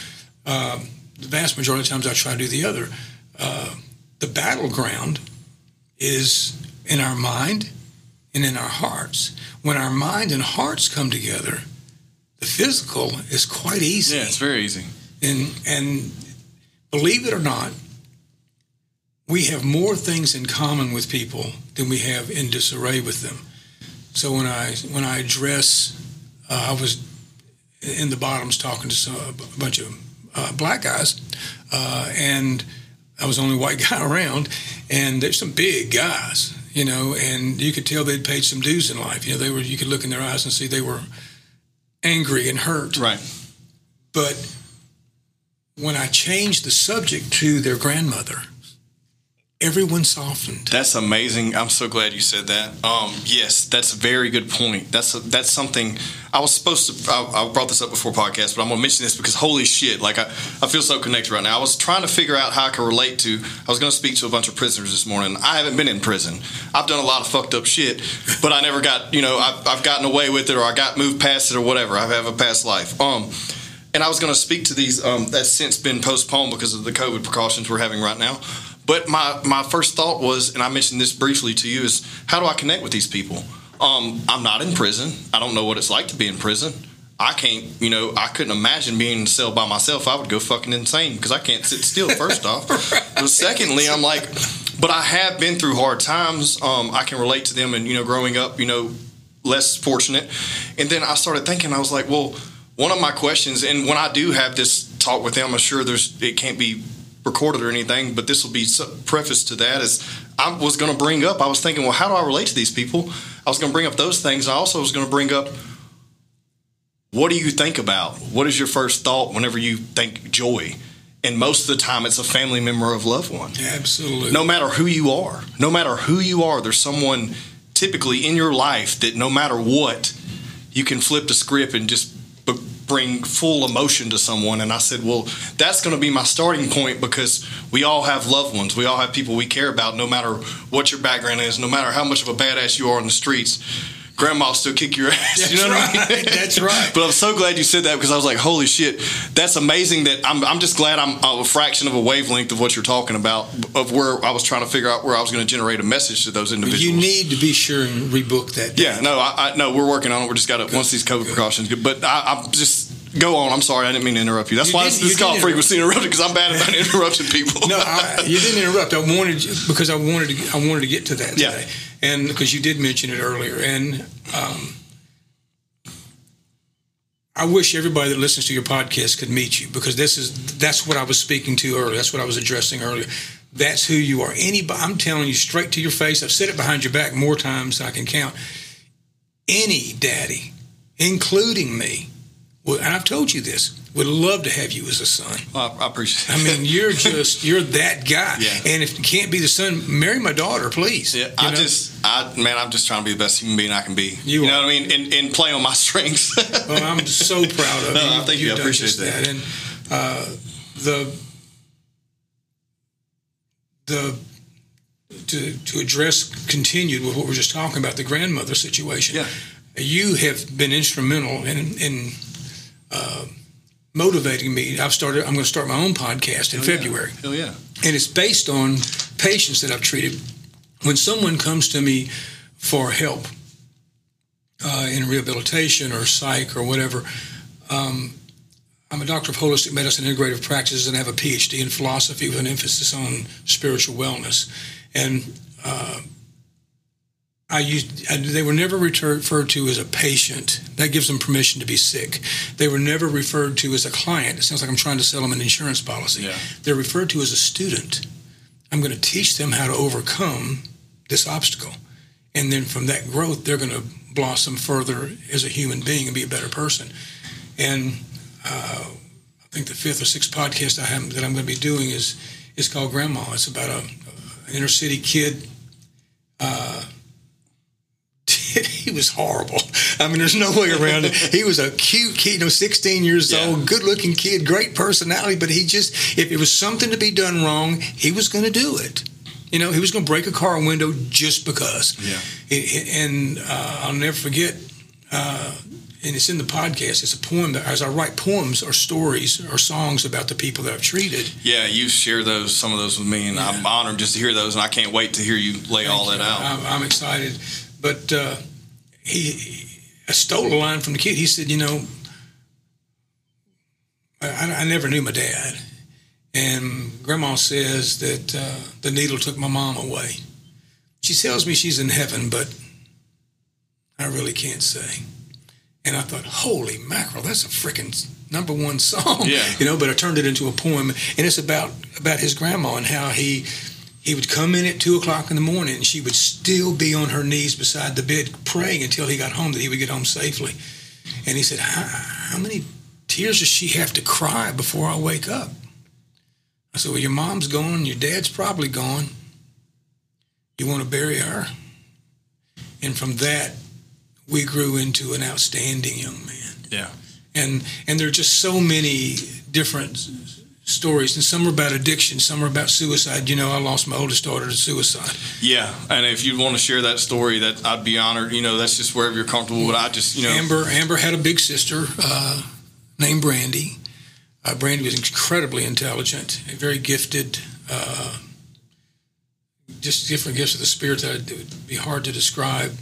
uh, the vast majority of times I try to do the other. Uh, the battleground is in our mind and in our hearts. When our mind and hearts come together, the physical is quite easy. Yeah, it's very easy. And, and believe it or not, we have more things in common with people than we have in disarray with them. So when I when I address, uh, I was in the bottoms talking to some, a bunch of uh, black guys, uh, and I was the only white guy around, and there's some big guys, you know, and you could tell they'd paid some dues in life. You know, they were you could look in their eyes and see they were angry and hurt. Right. But when I changed the subject to their grandmother, everyone softened. That's amazing. I'm so glad you said that. Um, yes, that's a very good point. That's a, that's something I was supposed to. I, I brought this up before podcast, but I'm gonna mention this because holy shit! Like I, I feel so connected right now. I was trying to figure out how I could relate to. I was gonna speak to a bunch of prisoners this morning. I haven't been in prison. I've done a lot of fucked up shit, but I never got. You know, I've, I've gotten away with it, or I got moved past it, or whatever. I have a past life. Um. And I was going to speak to these um, that's since been postponed because of the COVID precautions we're having right now. But my, my first thought was, and I mentioned this briefly to you, is how do I connect with these people? Um, I'm not in prison. I don't know what it's like to be in prison. I can't, you know, I couldn't imagine being in a cell by myself. I would go fucking insane because I can't sit still, first off. Right. But secondly, I'm like, but I have been through hard times. Um, I can relate to them and, you know, growing up, you know, less fortunate. And then I started thinking, I was like, well, one of my questions, and when I do have this talk with them, I'm sure there's it can't be recorded or anything, but this will be preface to that is I was going to bring up, I was thinking, well, how do I relate to these people? I was going to bring up those things. I also was going to bring up, what do you think about? What is your first thought whenever you think joy? And most of the time, it's a family member of loved one. Absolutely. No matter who you are, no matter who you are, there's someone typically in your life that no matter what, you can flip the script and just bring full emotion to someone. And I said, well, that's going to be my starting point because we all have loved ones. We all have people we care about, no matter what your background is, no matter how much of a badass you are on the streets. Grandma still kick your ass. That's you know right. What I mean? That's right. But I'm so glad you said that because I was like, holy shit, that's amazing. That I'm. I'm just glad I'm a fraction of a wavelength of what you're talking about, of where I was trying to figure out where I was going to generate a message to those individuals. You need to be sure and rebook that. Day. Yeah. No. I, I no. We're working on it. We're just got to once these COVID good. precautions. But I, I'm just go on. I'm sorry. I didn't mean to interrupt you. That's you why this is called frequency interrupted because I'm bad about interrupting people. No, I, you didn't interrupt. I wanted because I wanted to. I wanted to get to that. Today. Yeah. And because you did mention it earlier, and um, I wish everybody that listens to your podcast could meet you because this is that's what I was speaking to earlier. That's what I was addressing earlier. That's who you are. Anybody, I'm telling you straight to your face. I've said it behind your back more times than I can count. Any daddy, including me, would, and I've told you this, would love to have you as a son. Well, I appreciate it. I mean, you're just, you're that guy. Yeah. And if you can't be the son, marry my daughter, please. Yeah, I know? just, I man, I'm just trying to be the best human being I can be. You, you know what I mean? And, and play on my strengths. Well, I'm so proud of no, you. I think you, you appreciate that. that. And uh, the, the, to, to address, continued with what we were just talking about, the grandmother situation. Yeah. You have been instrumental in, in, uh, motivating me. I've started. I'm going to start my own podcast in Hell yeah. February. Hell yeah! And it's based on patients that I've treated. When someone comes to me for help uh, in rehabilitation or psych or whatever, um, I'm a doctor of holistic medicine, integrative practices, and I have a P H D in philosophy with an emphasis on spiritual wellness. And uh, I used. I, they were never referred to as a patient. That gives them permission to be sick. They were never referred to as a client. It sounds like I'm trying to sell them an insurance policy. Yeah. They're referred to as a student. I'm going to teach them how to overcome this obstacle, and then from that growth, they're going to blossom further as a human being and be a better person. And uh, I think the fifth or sixth podcast I have that I'm going to be doing is is called Grandma. It's about a, an inner city kid. Uh, he was horrible. I mean, there's no way around it. He was a cute kid, you know, sixteen years yeah. old, good-looking kid, great personality, but he just, if it was something to be done wrong, he was going to do it. You know, he was going to break a car window just because. Yeah. And, and uh, I'll never forget, uh, and it's in the podcast, it's a poem that, as I write poems or stories or songs about the people that I've treated. Yeah, you share those, some of those with me, and yeah. I'm honored just to hear those, and I can't wait to hear you lay Thank all that you. out. I'm, I'm excited. But uh, he, I stole a line from the kid. He said, you know, I, I never knew my dad. And Grandma says that uh, the needle took my mom away. She tells me she's in heaven, but I really can't say. And I thought, holy mackerel, that's a freaking number one song. Yeah. You know, but I turned it into a poem. And it's about, about his grandma and how he he would come in at two o'clock in the morning and she would still be on her knees beside the bed praying until he got home, that he would get home safely. And he said, how many tears does she have to cry before I wake up? I said, well, your mom's gone, your dad's probably gone. You want to bury her? And from that, we grew into an outstanding young man. Yeah. And and there are just so many different stories, and some are about addiction, some are about suicide. You know, I lost my oldest daughter to suicide. Yeah, and if you want to share that story, that I'd be honored. You know, that's just wherever you're comfortable with. I just, you know. Amber, Amber had a big sister uh, named Brandy. Uh, Brandy was incredibly intelligent, very gifted, uh, just different gifts of the spirit that it would be hard to describe.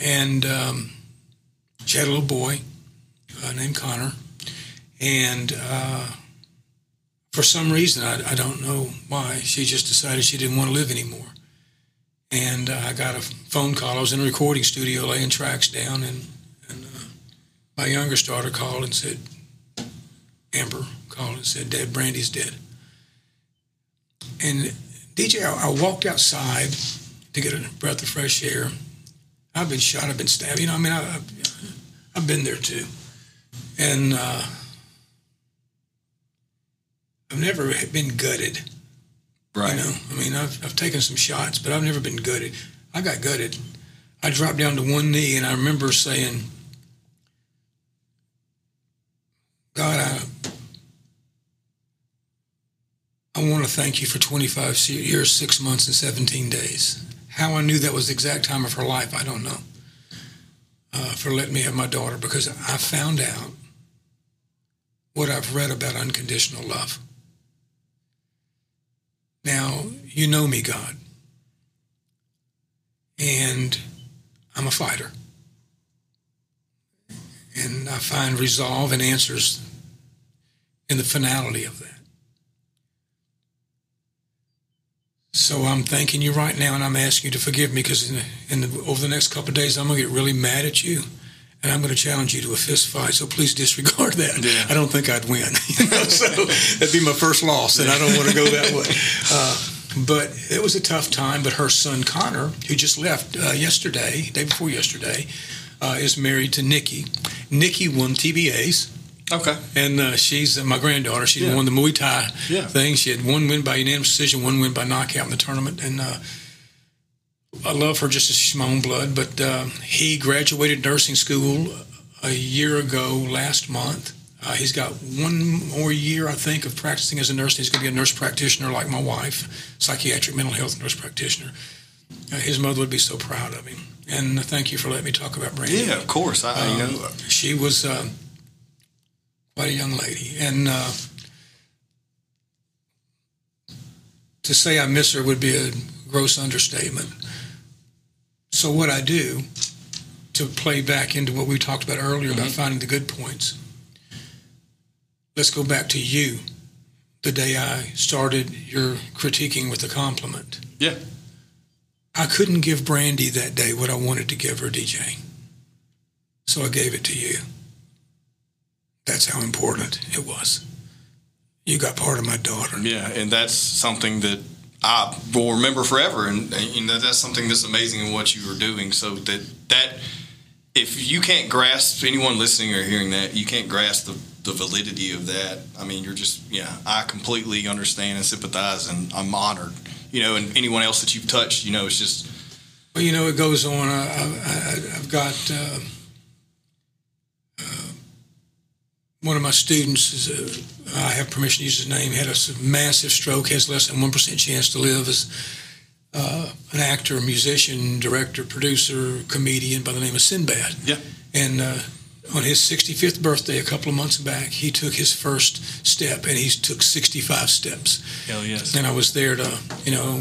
And um, she had a little boy uh, named Connor. And uh, for some reason, I, I don't know why, she just decided she didn't want to live anymore. And uh, I got a phone call. I was in a recording studio laying tracks down, and, and uh, my youngest daughter called and said, Amber called and said, Dad, Brandy's dead. And D J, I, I walked outside to get a breath of fresh air. I've been shot, I've been stabbed. You know, I mean, I, I, I've been there too. And uh, I've never been gutted. Right. You know, I mean, I've, I've taken some shots, but I've never been gutted. I got gutted. I dropped down to one knee, and I remember saying, God, I... I want to thank you for twenty-five years, six months, and seventeen days. How I knew that was the exact time of her life, I don't know, uh, for letting me have my daughter, because I found out what I've read about unconditional love. Now, you know me, God, and I'm a fighter. And I find resolve and answers in the finality of that. So I'm thanking you right now, and I'm asking you to forgive me, because in the, in the, over the next couple of days, I'm going to get really mad at you, and I'm going to challenge you to a fist fight. So please disregard that. Yeah. I don't think I'd win. You know, so that'd be my first loss, and I don't want to go that way. Uh, but it was a tough time. But her son Connor, who just left uh, yesterday, day before yesterday, uh, is married to Nikki. Nikki won T B A's. Okay. And uh, she's uh, my granddaughter. She yeah. won the Muay Thai yeah. thing. She had one win by unanimous decision, one win by knockout in the tournament. And uh, I love her just as she's my own blood. But uh, he graduated nursing school a year ago last month. Uh, he's got one more year, I think, of practicing as a nurse. He's going to be a nurse practitioner like my wife, psychiatric mental health nurse practitioner. Uh, his mother would be so proud of him. And thank you for letting me talk about Brandy. Yeah, of course. I, um, you know. She was... Uh, Quite a young lady. And uh, to say I miss her would be a gross understatement. So what I do to play back into what we talked about earlier mm-hmm. about finding the good points, let's go back to you, the day I started your critiquing with a compliment. Yeah. I couldn't give Brandy that day what I wanted to give her, D J. So I gave it to you. That's how important it was. You got part of my daughter. Yeah, and that's something that I will remember forever. And, and you know, that's something that's amazing in what you were doing. So that that if you can't grasp, anyone listening or hearing that, you can't grasp the, the validity of that. I mean, you're just, yeah, I completely understand and sympathize, and I'm honored. You know, and anyone else that you've touched, you know, it's just, But, you know, it goes on. I, I, I've got uh, uh, one of my students, is a, I have permission to use his name, had a massive stroke, has less than one percent chance to live, as uh, an actor, musician, director, producer, comedian by the name of Sinbad. Yeah. And uh, on his sixty-fifth birthday a couple of months back, he took his first step, and he took sixty-five steps. Hell yes. And I was there to, you know,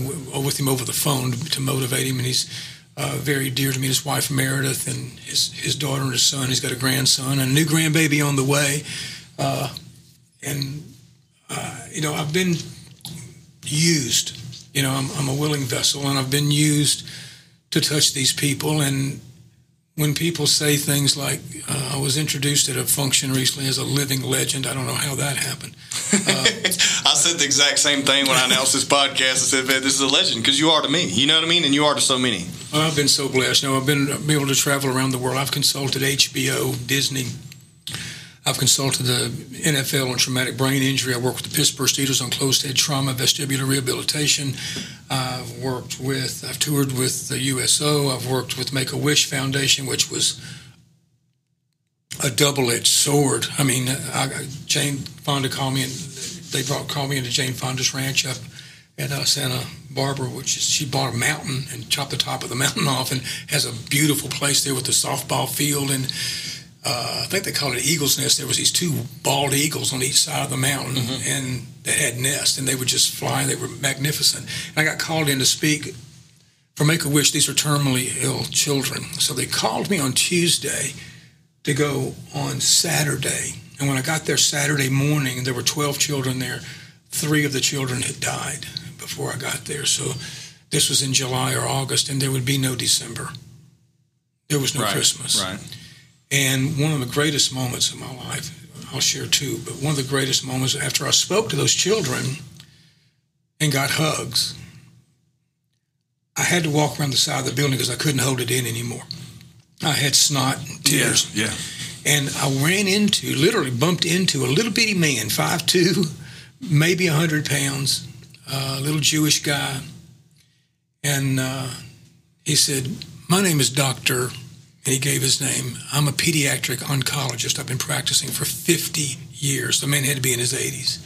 with him over the phone to motivate him, and he's uh, very dear to me, his wife Meredith and his, his daughter and his son. He's got a grandson and a new grandbaby on the way. Uh, and, uh, you know, I've been used. You know, I'm, I'm a willing vessel, and I've been used to touch these people. And when people say things like, uh, I was introduced at a function recently as a living legend, I don't know how that happened. Uh, I said the exact same thing when I announced this podcast. I said, man, this is a legend, because you are to me. You know what I mean? And you are to so many. Well, I've been so blessed. You know, I've been able to travel around the world. I've consulted H B O, Disney. I've consulted the N F L on traumatic brain injury. I work with the Pittsburgh Steelers on closed-head trauma, vestibular rehabilitation. I've worked with, I've toured with the U S O. I've worked with Make-A-Wish Foundation, which was a double-edged sword. I mean, I, Jane Fonda called me, and they brought called me into Jane Fonda's ranch up at uh, Santa Barbara, which is, she bought a mountain and chopped the top of the mountain off, and has a beautiful place there with the softball field and. Uh, I think they called it Eagle's Nest. There was these two bald eagles on each side of the mountain, mm-hmm. and they had nests, and they would just fly. They were magnificent. And I got called in to speak for Make-A-Wish. These are terminally ill children. So they called me on Tuesday to go on Saturday. And when I got there Saturday morning, there were twelve children there. Three of the children had died before I got there. So this was in July or August, and there would be no December. There was no right, Christmas. Right. And one of the greatest moments of my life, I'll share two, but one of the greatest moments after I spoke to those children and got hugs, I had to walk around the side of the building because I couldn't hold it in anymore. I had snot and tears. Yeah, yeah. And I ran into, literally bumped into a little bitty man, five foot two, maybe one hundred pounds, a uh, little Jewish guy. And uh, he said, my name is Doctor And he gave his name. I'm a pediatric oncologist. I've been practicing for fifty years. The man had to be in his eighties.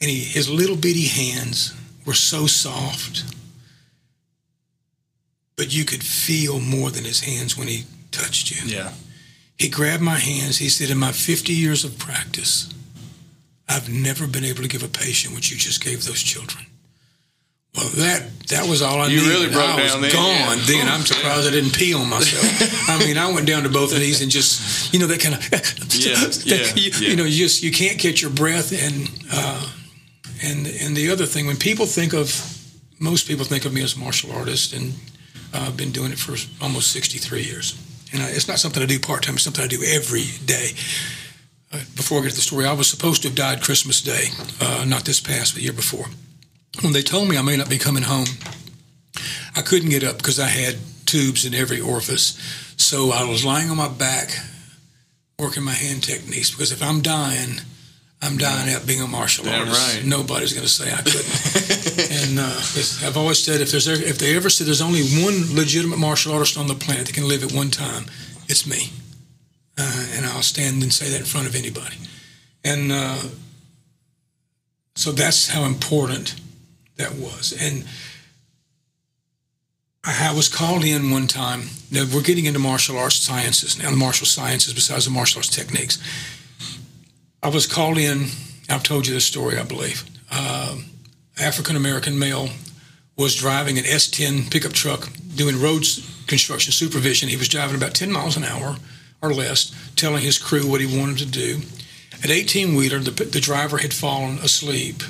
And he, his little bitty hands were so soft, but you could feel more than his hands when he touched you. Yeah. He grabbed my hands. He said, in my fifty years of practice, I've never been able to give a patient what you just gave those children. Well, that that was all I you needed. You really broke I down was then. gone yeah. then. Oh, I'm surprised yeah. I didn't pee on myself. I mean, I went down to both of these and just, you know, that kind of, yeah, that, yeah, you, yeah. you know, you just, you can't catch your breath. And, uh, and, and the other thing, when people think of, most people think of me as a martial artist, and uh, I've been doing it for almost sixty-three years. And I, it's not something I do part-time, it's something I do every day. Uh, before I get to the story, I was supposed to have died Christmas Day, uh, not this past, but the year before. When they told me I may not be coming home, I couldn't get up because I had tubes in every orifice. So I was lying on my back working my hand techniques, because if I'm dying, I'm dying out being a martial Damn artist. Right. Nobody's going to say I couldn't. And uh, I've always said, if there's if they ever said there's only one legitimate martial artist on the planet that can live at one time, it's me. Uh, and I'll stand and say that in front of anybody. And uh, so that's how important that was. And I was called in one time. Now, we're getting into martial arts sciences now, the martial sciences besides the martial arts techniques. I was called in. I've told you this story, I believe. Uh, African-American male was driving an S ten pickup truck doing road construction supervision. He was driving about ten miles an hour or less, telling his crew what he wanted to do. An eighteen-wheeler, the, the driver had fallen asleep,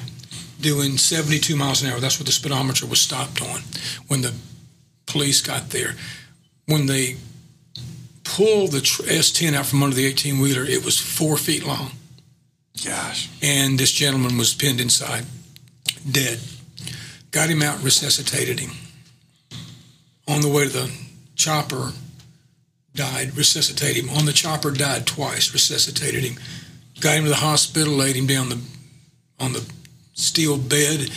doing seventy-two miles an hour. That's what the speedometer was stopped on when the police got there. When they pulled the S ten out from under the eighteen-wheeler, it was four feet long. Gosh. And this gentleman was pinned inside, dead. Got him out, resuscitated him. On the way to the chopper, died, resuscitated him. On the chopper, died twice, resuscitated him. Got him to the hospital, laid him down the on the steel bed,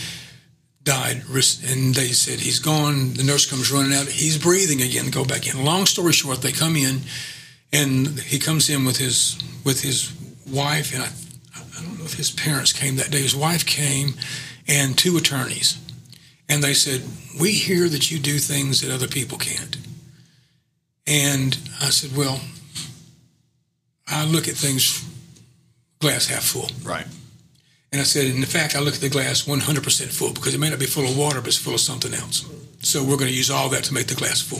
died, and they said, he's gone. The nurse comes running out. He's breathing again. Go back in. Long story short, they come in, and he comes in with his with his wife, and I, I don't know if his parents came that day. His wife came, and two attorneys. And they said, we hear that you do things that other people can't. And I said, well, I look at things glass half full. Right. And I said, in fact, I look at the glass one hundred percent full, because it may not be full of water, but it's full of something else. So we're going to use all that to make the glass full.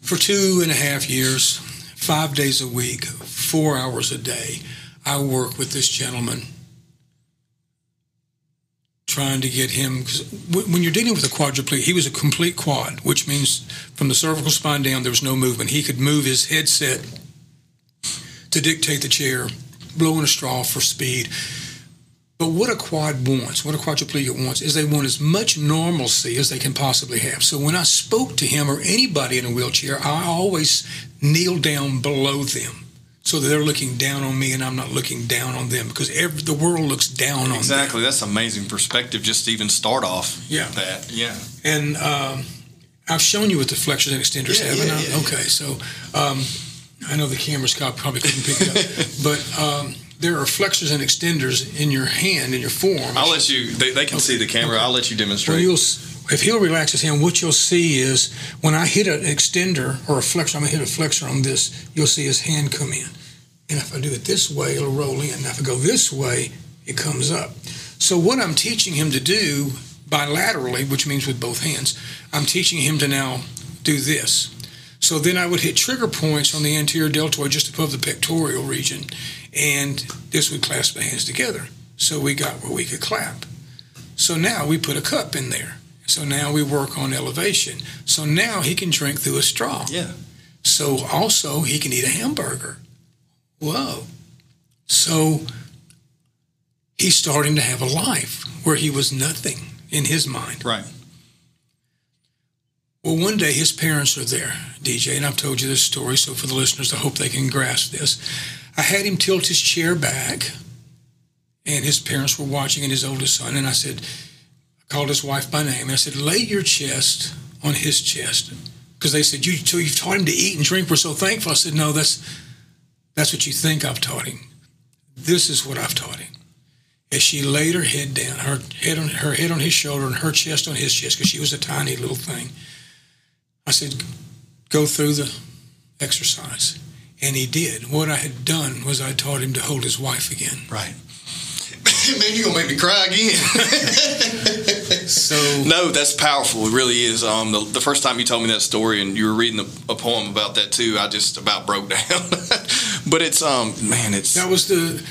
For two and a half years, five days a week, four hours a day, I work with this gentleman, trying to get him, because when you're dealing with a quadriplegic, he was a complete quad, which means from the cervical spine down, there was no movement. He could move his headset to dictate the chair, blowing a straw for speed. But what a quad wants, what a quadriplegic wants, is they want as much normalcy as they can possibly have. So when I spoke to him or anybody in a wheelchair, I always kneel down below them, so that they're looking down on me and I'm not looking down on them, because every, the world looks down on them. Exactly. That's amazing perspective just to even start off yeah. with that. Yeah. And um, I've shown you what the flexors and extenders yeah, have. Yeah, yeah, okay. Yeah. So um, I know the camera's probably couldn't pick it up, but um, there are flexors and extenders in your hand, in your forearm. I'll let you, they, they can okay. see the camera. Okay. I'll let you demonstrate. Well, you'll, if he'll relax his hand, what you'll see is when I hit an extender or a flexor, I'm going to hit a flexor on this, you'll see his hand come in. And if I do it this way, it'll roll in. Now, if I go this way, it comes up. So what I'm teaching him to do bilaterally, which means with both hands, I'm teaching him to now do this. So then I would hit trigger points on the anterior deltoid just above the pectoral region, and this would clasp the hands together. So we got where we could clap. So now we put a cup in there. So now we work on elevation. So now he can drink through a straw. Yeah. So also he can eat a hamburger. Whoa. So he's starting to have a life where he was nothing in his mind. Right. Well, one day his parents are there, D J, and I've told you this story, so for the listeners, I hope they can grasp this. I had him tilt his chair back, and his parents were watching, and his oldest son, and I said, I called his wife by name, and I said, lay your chest on his chest. Because they said, you, so you've taught him to eat and drink. We're so thankful. I said, no, that's... That's what you think I've taught him. This is what I've taught him. As she laid her head down, her head on her head on his shoulder and her chest on his chest, because she was a tiny little thing, I said, go through the exercise. And he did. What I had done was I taught him to hold his wife again. Right. Man, you're going to make me cry again. So no, that's powerful. It really is. Um, the, the first time you told me that story and you were reading a, a poem about that too, I just about broke down. But it's, um, man, it's... That was the...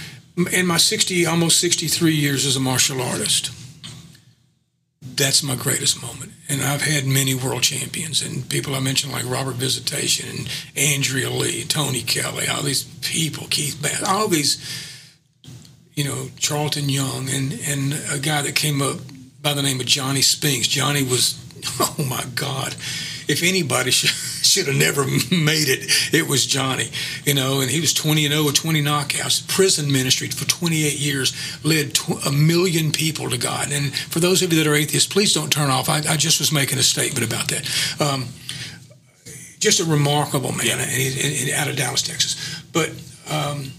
In my sixty, almost sixty-three years as a martial artist, that's my greatest moment. And I've had many world champions and people I mentioned like Robert Visitation and Andrea Lee, Tony Kelly, all these people, Keith Bass, all these... you know, Charlton Young, and, and a guy that came up by the name of Johnny Spinks. Johnny was, oh, my God, if anybody should, should have never made it, it was Johnny, you know, and he was twenty and oh with twenty knockouts, prison ministry for twenty-eight years, led tw- a million people to God. And for those of you that are atheists, please don't turn off. I, I just was making a statement about that. Um, just a remarkable man yeah. and, and out of Dallas, Texas. But... Um,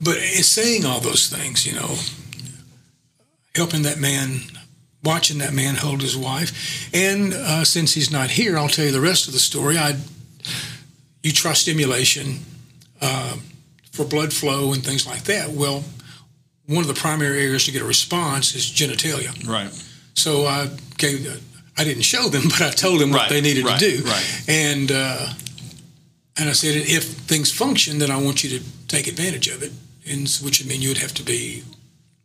But in saying all those things, you know, helping that man, watching that man hold his wife, and uh, since he's not here, I'll tell you the rest of the story. I, you try stimulation uh, for blood flow and things like that. Well, one of the primary areas to get a response is genitalia. Right. So I gave, I didn't show them, but I told them right, what they needed right, to do. Right. And uh, and I said, if things function, then I want you to take advantage of it. And which would mean you would have to be,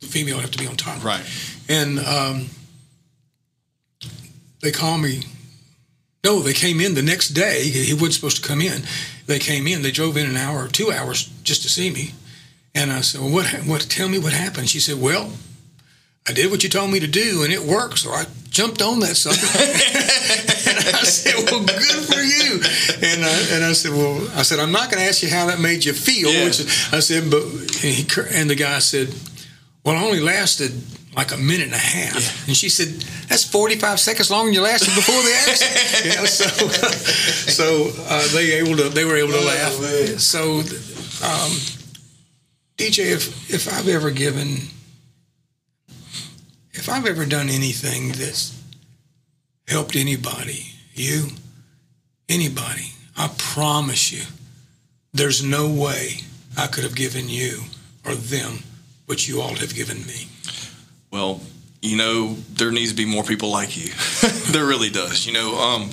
the female would have to be on top. Right. And um, they called me. No, they came in the next day. He wasn't supposed to come in. They came in. They drove in an hour or two hours just to see me. And I said, well, what, what, tell me what happened. She said, well, I did what you told me to do, and it worked. So I jumped on that sucker. And I said, well, good for you. And I, and I said, well, I said, I'm not going to ask you how that made you feel. Yeah. Which is, I said, but, and, he, and the guy said, well, I only lasted like a minute and a half. Yeah. And she said, that's forty-five seconds longer than you lasted before the accident. You know, so so uh, they, able to, they were able to oh, laugh. Man. So, um, D J, if, if I've ever given, if I've ever done anything that's helped anybody, you, anybody, I promise you, there's no way I could have given you or them what you all have given me. Well, you know, there needs to be more people like you. There really does. You know, um,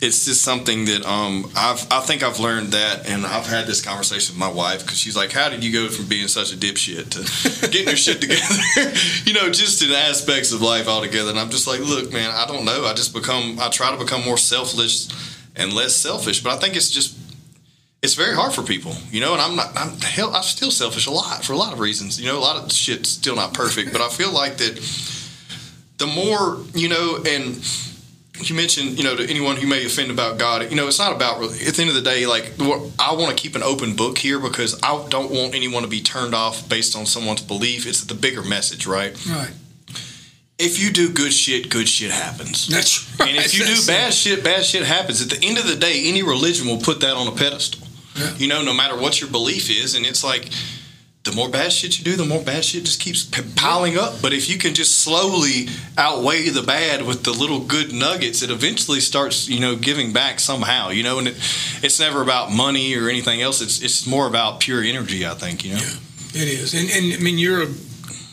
it's just something that um, I've, I think I've learned that, and I've had this conversation with my wife because she's like, how did you go from being such a dipshit to getting your shit together? You know, just in aspects of life altogether. And I'm just like, look, man, I don't know. I just become, I try to become more selfless and less selfish. But I think it's just, it's very hard for people, you know, and I'm not, I'm hell, I'm still selfish a lot for a lot of reasons, you know, a lot of shit's still not perfect, but I feel like that the more, you know, and you mentioned, you know, to anyone who may offend about God, you know, it's not about, at the end of the day, like, I want to keep an open book here because I don't want anyone to be turned off based on someone's belief. It's the bigger message, right? Right. If you do good shit, good shit happens. That's right. And if you do bad shit, bad shit happens. At the end of the day, any religion will put that on a pedestal. Yeah. You know, no matter what your belief is. And it's like, the more bad shit you do, the more bad shit just keeps piling up. But if you can just slowly outweigh the bad with the little good nuggets, it eventually starts, you know, giving back somehow, you know. And it, it's never about money or anything else. It's it's more about pure energy, I think, you know. Yeah, it is. And, and I mean, you're a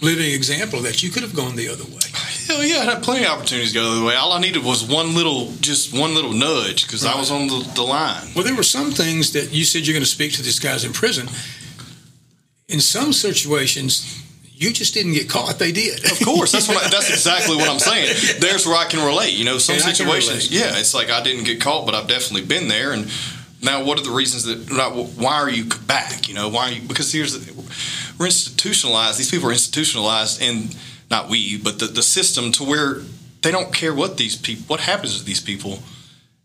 living example of that. You could have gone the other way. Hell yeah, I had plenty of opportunities to go the other way. All I needed was one little, just one little nudge because right. I was on the, the line. Well, there were some things that you said you're going to speak to these guys in prison. In some situations, you just didn't get caught. They did. Of course. That's what I, that's exactly what I'm saying. There's where I can relate. You know, some and situations, yeah, it's like I didn't get caught, but I've definitely been there. And now what are the reasons that, why are you back? You know, why are you, because here's, we're institutionalized. These people are institutionalized and, not we, but the, the system to where they don't care what these people, what happens to these people,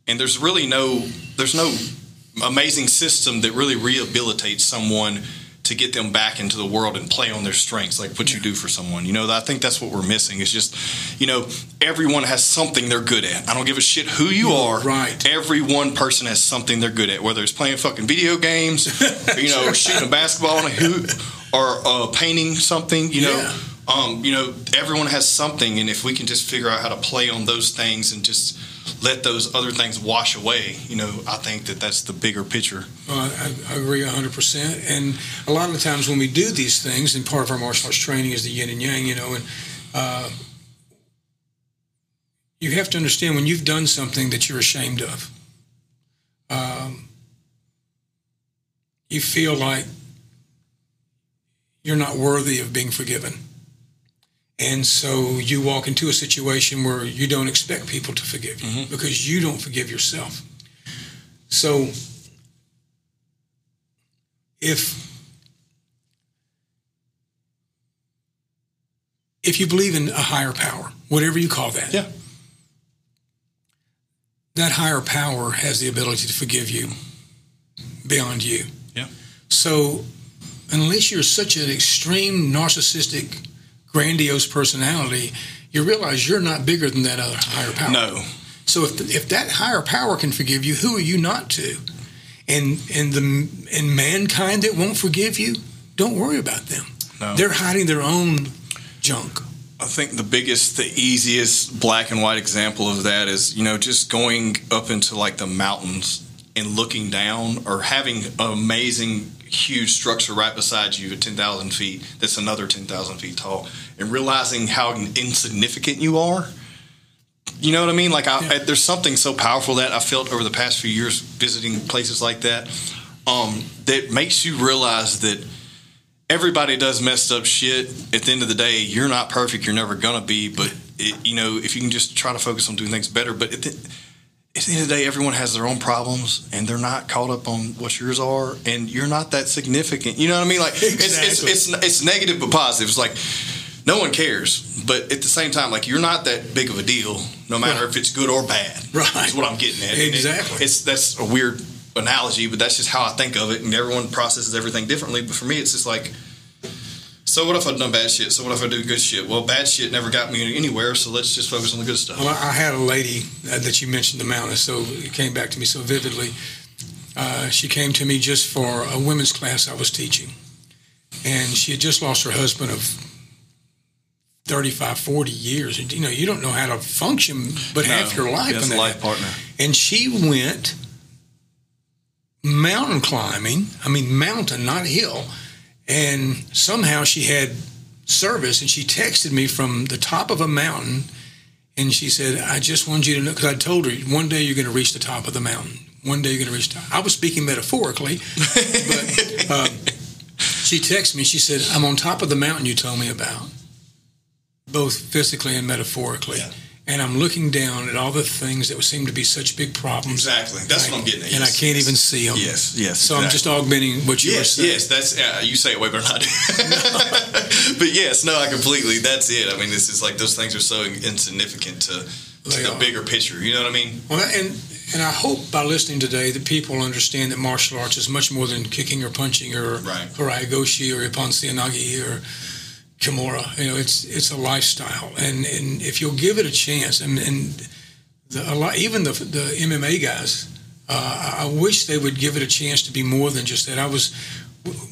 and there's really no, there's no amazing system that really rehabilitates someone to get them back into the world and play on their strengths, like what you do for someone. You know, I think that's what we're missing. It's just, you know, everyone has something they're good at. I don't give a shit who you are. Right. Every one person has something they're good at, whether it's playing fucking video games, you know, sure. shooting a basketball on a hoop, or uh, painting something, you know. Yeah. Um, you know, everyone has something, and if we can just figure out how to play on those things and just let those other things wash away, you know, I think that that's the bigger picture. Well, I, I agree one hundred percent. And a lot of the times when we do these things, and part of our martial arts training is the yin and yang, you know, and uh, you have to understand when you've done something that you're ashamed of, um, you feel like you're not worthy of being forgiven. And so you walk into a situation where you don't expect people to forgive you mm-hmm. because you don't forgive yourself. So if if you believe in a higher power, whatever you call that, yeah. that higher power has the ability to forgive you beyond you. Yeah. So unless you're such an extreme narcissistic grandiose personality, you realize you're not bigger than that other higher power. No. So if if that higher power can forgive you, who are you not to? And and the and mankind that won't forgive you, don't worry about them. No. They're hiding their own junk. I think the biggest, the easiest black and white example of that is, you know, just going up into like the mountains and looking down or having an amazing huge structure right beside you at ten thousand feet that's another ten thousand feet tall and realizing how insignificant you are. You know what I mean? Like I, yeah. I, there's something so powerful that I felt over the past few years visiting places like that um, that makes you realize that everybody does messed up shit. At the end of the day, you're not perfect. You're never going to be. But, it, you know, if you can just try to focus on doing things better. But it, at the end of the day, everyone has their own problems, and they're not caught up on what yours are, and you're not that significant. You know what I mean? Like exactly. it's, it's it's it's negative but positive. It's like no one cares, but at the same time, like you're not that big of a deal, no matter right. if it's good or bad. Right, that's what I'm getting at. Exactly. It, it's that's a weird analogy, but that's just how I think of it, and everyone processes everything differently. But for me, it's just like. So what if I've done bad shit? So what if I do good shit? Well, bad shit never got me anywhere, so let's just focus on the good stuff. Well, I had a lady that you mentioned, the mountain, so it came back to me so vividly. Uh, she came to me just for a women's class I was teaching. And she had just lost her husband of thirty-five, forty years. You know, you don't know how to function but no, half your life. That's a life partner. And she went mountain climbing. I mean, mountain, not hill. And somehow she had service, and she texted me from the top of a mountain, and she said, I just wanted you to know, because I told her, one day you're going to reach the top of the mountain. One day you're going to reach the top. I was speaking metaphorically, but uh, she texted me. She said, I'm on top of the mountain you told me about, both physically and metaphorically. Yeah. And I'm looking down at all the things that seem to be such big problems. Exactly. That's like, what I'm getting at. And yes, I can't yes. even see them. Yes, yes. So exactly. I'm just augmenting what you yes, were saying. Yes, yes. Uh, you say it way better than I do. But yes, no, I completely, that's it. I mean, this is like those things are so insignificant to, to the are. bigger picture. You know what I mean? Well, and, and I hope by listening today that people understand that martial arts is much more than kicking or punching or right. Karaigoshi or Ippon Seonagi or Kimura. You know, it's it's a lifestyle, and, and if you'll give it a chance, and, and the, a lot, even the the M M A guys, uh, I wish they would give it a chance to be more than just that. I was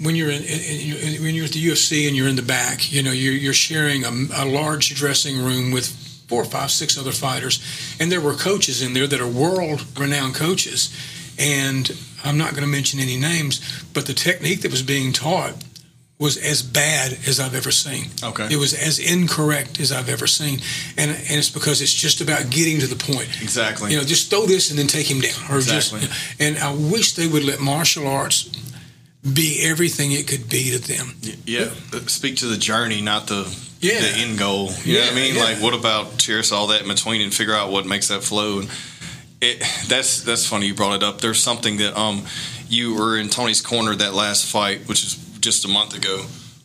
when you're in, in, when you're at the U F C and you're in the back, you know, you're you're sharing a, a large dressing room with four, five, six other fighters, and there were coaches in there that are world-renowned coaches, and I'm not going to mention any names, but the technique that was being taught was as bad as I've ever seen. Okay. It was as incorrect as I've ever seen. And and it's because it's just about getting to the point. Exactly. You know, just throw this and then take him down. Or exactly. Just, and I wish they would let martial arts be everything it could be to them. Yeah. yeah. Speak to the journey, not the, yeah. the end goal. You yeah. know what I mean? Yeah. Like, what about cherish all that in between and figure out what makes that flow? And it, that's, that's funny you brought it up. There's something that um you were in Tony's corner that last fight, which is just a month ago.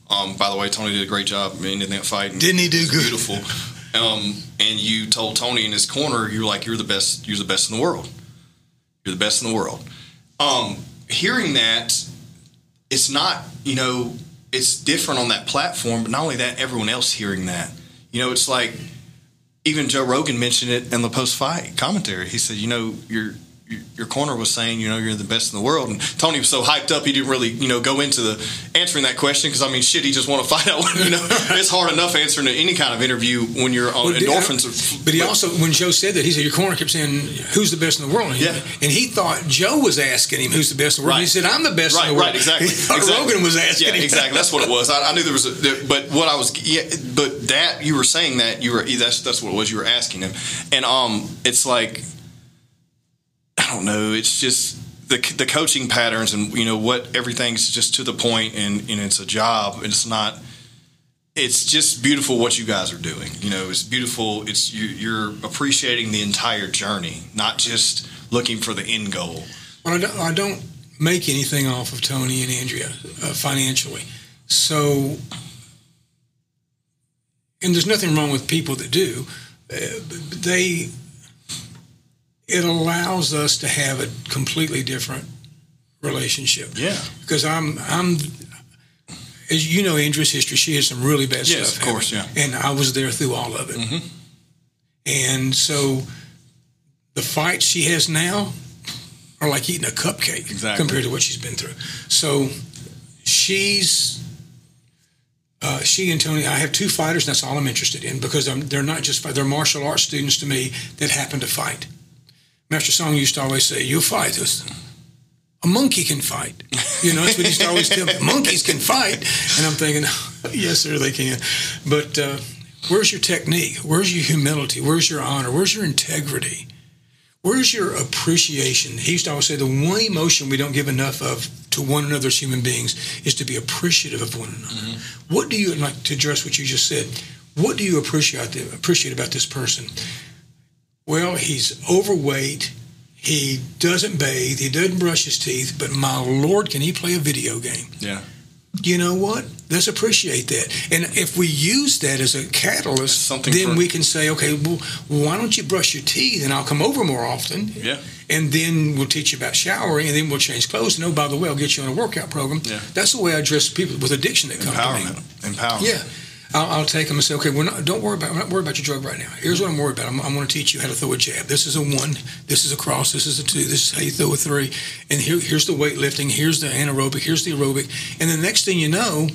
Um, by the way, Tony did a great job ending that fight. And didn't he do good? Beautiful. Um, and you told Tony in his corner, you were like, "You're the best. You're the best in the world. You're the best in the world." Um, hearing that, it's not, you know, it's different on that platform. But not only that, everyone else hearing that, you know, it's like even Joe Rogan mentioned it in the post-fight commentary. He said, "You know, you're." Your corner was saying, you know, you're the best in the world. And Tony was so hyped up, he didn't really, you know, go into the answering that question because, I mean, shit, he just want to find out. You know, it's hard enough answering any kind of interview when you're on well, endorphins. But he but, also, when Joe said that, he said, your corner kept saying, who's the best in the world? And he, yeah. and he thought Joe was asking him, who's the best in the world? Right. He said, I'm the best right, in the world. Right, exactly. He thought exactly. Rogan was asking yeah, him. Exactly. That's what it was. I, I knew there was a, there, but what I was, yeah, but that, you were saying that, you were, that's, that's what it was, you were asking him. And um, it's like, I don't know. It's just the the coaching patterns, and you know what, everything's just to the point, and, and it's a job. It's not. It's just beautiful what you guys are doing. You know, it's beautiful. It's you, you're appreciating the entire journey, not just looking for the end goal. Well, I don't, I don't make anything off of Tony and Andrea uh, financially, so and there's nothing wrong with people that do. Uh, but they. It allows us to have a completely different relationship. Yeah. Because I'm, I'm, as you know, Andrea's history, she has some really bad yes, stuff. Yes, of course, yeah. And I was there through all of it. Mm-hmm. And so the fights she has now are like eating a cupcake exactly. compared to what she's been through. So she's, uh, she and Tony, I have two fighters, and that's all I'm interested in because I'm, they're not just, they're martial arts students to me that happen to fight. Master Song used to always say, "You fight us. A monkey can fight." You know, that's what he used to always tell me. Monkeys can fight, and I'm thinking, "Yes, sir, they can." But uh, where's your technique? Where's your humility? Where's your honor? Where's your integrity? Where's your appreciation? He used to always say, "The one emotion we don't give enough of to one another as human beings is to be appreciative of one another." Mm-hmm. What do you like to address? What you just said. What do you appreciate appreciate about this person? Well, he's overweight, he doesn't bathe, he doesn't brush his teeth, but my Lord, can he play a video game? Yeah. you know what? Let's appreciate that. And if we use that as a catalyst, then for, we can say, okay, well, why don't you brush your teeth and I'll come over more often. Yeah. And then we'll teach you about showering, and then we'll change clothes. And oh, by the way, I'll get you on a workout program. Yeah. That's the way I address people with addiction that come to me. Empowerment. Yeah. I'll, I'll take them and say, okay, we're not, don't worry about we're not worried about your drug right now. Here's what I'm worried about. I'm, I'm going to teach you how to throw a jab. This is a one. This is a cross. This is a two. This is how you throw a three. And here, here's the weightlifting. Here's the anaerobic. Here's the aerobic. And the next thing you know,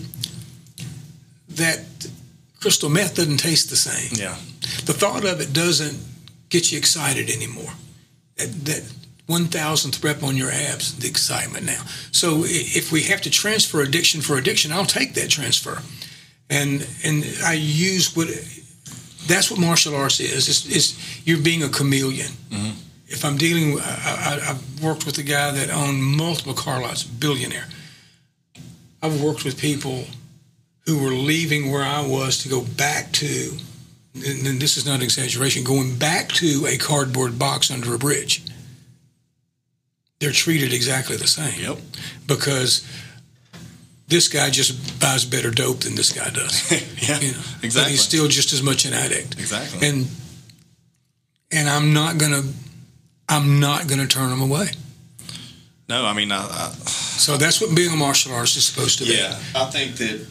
that crystal meth doesn't taste the same. Yeah. The thought of it doesn't get you excited anymore. That, that one thousandth rep on your abs, the excitement now. So if we have to transfer addiction for addiction, I'll take that transfer. And and I use what that's what martial arts is. It's, it's you're being a chameleon. Mm-hmm. If I'm dealing, with, I, I, I've worked with a guy that owned multiple car lots, billionaire. I've worked with people who were leaving where I was to go back to, and, and this is not an exaggeration, going back to a cardboard box under a bridge. They're treated exactly the same. Yep. Because this guy just buys better dope than this guy does. Yeah, you know? Exactly. But he's still just as much an addict. Exactly. And and I'm not gonna I'm not gonna turn him away. No, I mean, I, I, so that's what being a martial artist is supposed to be. Yeah, I think that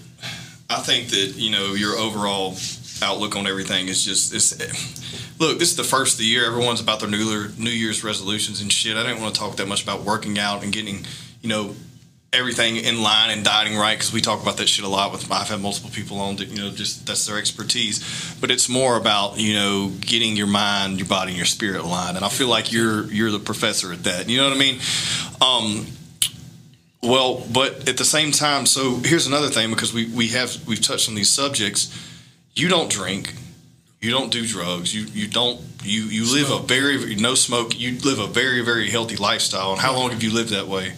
I think that you know your overall outlook on everything is just it's. Look, this is the first of the year. Everyone's about their new New Year's resolutions and shit. I didn't want to talk that much about working out and getting, you know, everything in line and dieting right, because we talk about that shit a lot. With I've had multiple people on, you know, just that's their expertise. But it's more about, you know, getting your mind, your body, and your spirit aligned. And I feel like you're you're the professor at that. You know what I mean? Um, well, but at the same time, so here's another thing, because we we have we've touched on these subjects. You don't drink. You don't do drugs. You you don't you you smoke. live a very no smoke. You live a very very healthy lifestyle. And how long have you lived that way?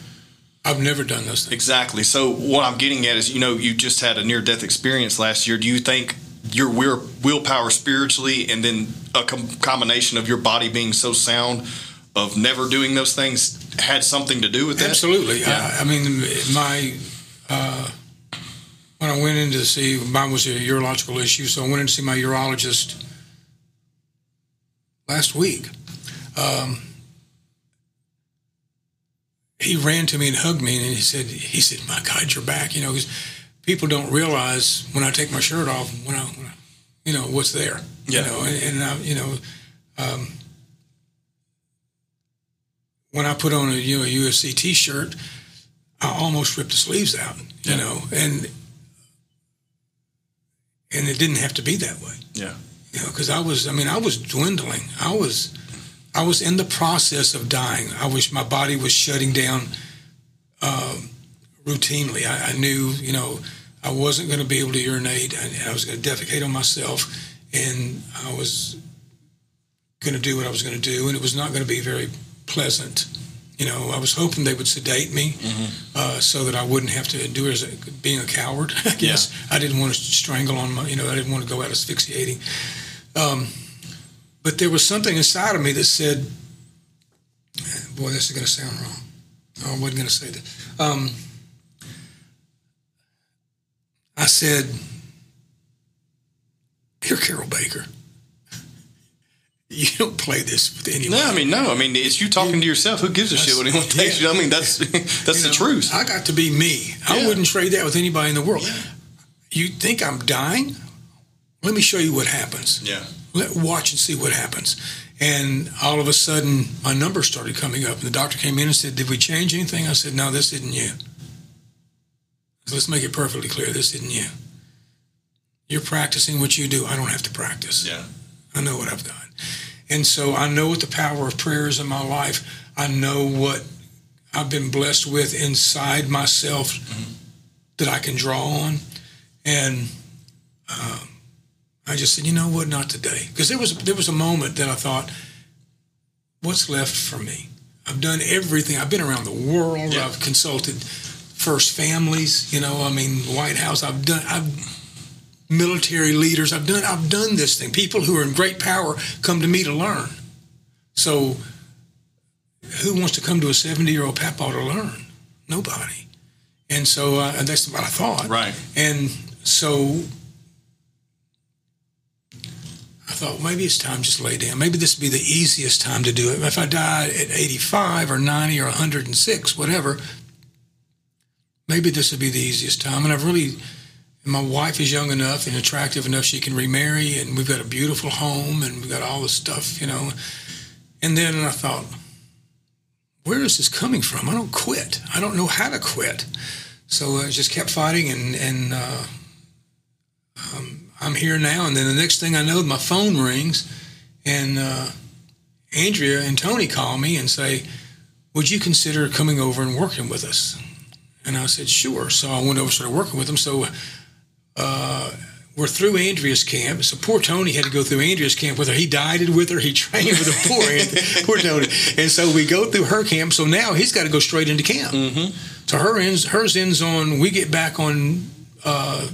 I've never done those things. Exactly. So what I'm getting at is, you know, you just had a near-death experience last year. Do you think your willpower spiritually and then a com- combination of your body being so sound of never doing those things had something to do with that? Absolutely. Yeah. I, I mean, my uh, when I went in to see, mine was a urological issue, so I went in to see my urologist last week. Um He ran to me and hugged me, and he said, "He said, my God, you're back." You know, because people don't realize when I take my shirt off, when I, when I you know, what's there. Yeah. You know, and, and I, you know, um, when I put on a you know a U F C T-shirt, I almost ripped the sleeves out. You yeah. know, and and it didn't have to be that way. Yeah. You know, because I was, I mean, I was dwindling. I was. I was in the process of dying. I wish my body was shutting down um, routinely. I, I knew, you know, I wasn't going to be able to urinate. I, I was going to defecate on myself, and I was going to do what I was going to do, and it was not going to be very pleasant. You know, I was hoping they would sedate me mm-hmm. uh, so that I wouldn't have to endure as a, being a coward, I guess. Yeah. I didn't want to strangle on my, you know, I didn't want to go out asphyxiating. Um But there was something inside of me that said, boy, this is going to sound wrong. Oh, I wasn't going to say that. Um, I said, you're Carol Baker. You don't play this with anyone. No, I mean, no. I mean, it's you talking yeah. to yourself. Who gives a that's, shit what anyone yeah. takes you? I mean, that's that's you the know, truth. I got to be me. Yeah. I wouldn't trade that with anybody in the world. Yeah. You think I'm dying? Let me show you what happens. Yeah. Let watch and see what happens. And all of a sudden, my numbers started coming up. And the doctor came in and said, "Did we change anything?" I said, "No, this isn't you. So let's make it perfectly clear. This isn't you. You're practicing what you do. I don't have to practice. Yeah. I know what I've done. And so I know what the power of prayer is in my life. I know what I've been blessed with inside myself mm-hmm. that I can draw on. And um, I just said, you know what, not today. Because there was there was a moment that I thought, what's left for me? I've done everything. I've been around the world. Yeah. I've consulted first families. You know, I mean, White House. I've done. I've military leaders. I've done. I've done this thing. People who are in great power come to me to learn. So, who wants to come to a seventy-year-old papaw to learn? Nobody. And so uh, that's what I thought. Right. And so I thought, maybe it's time to just lay down. Maybe this would be the easiest time to do it. If I died at eighty-five or ninety or one hundred six, whatever, maybe this would be the easiest time. And I've really... my wife is young enough and attractive enough she can remarry, and we've got a beautiful home, and we've got all this stuff, you know. And then I thought, where is this coming from? I don't quit. I don't know how to quit. So I just kept fighting, and, and uh, um, I'm here now. And then the next thing I know, my phone rings, and uh, Andrea and Tony call me and say, would you consider coming over and working with us? And I said, sure. So I went over and started working with them. So... Uh, we're through Andrea's camp. So poor Tony had to go through Andrea's camp with her. He dieted with her. He trained with her. Poor, Andrea, poor Tony. And so we go through her camp. So now he's got to go straight into camp. Mm-hmm. So her ends, hers ends on, we get back on, uh,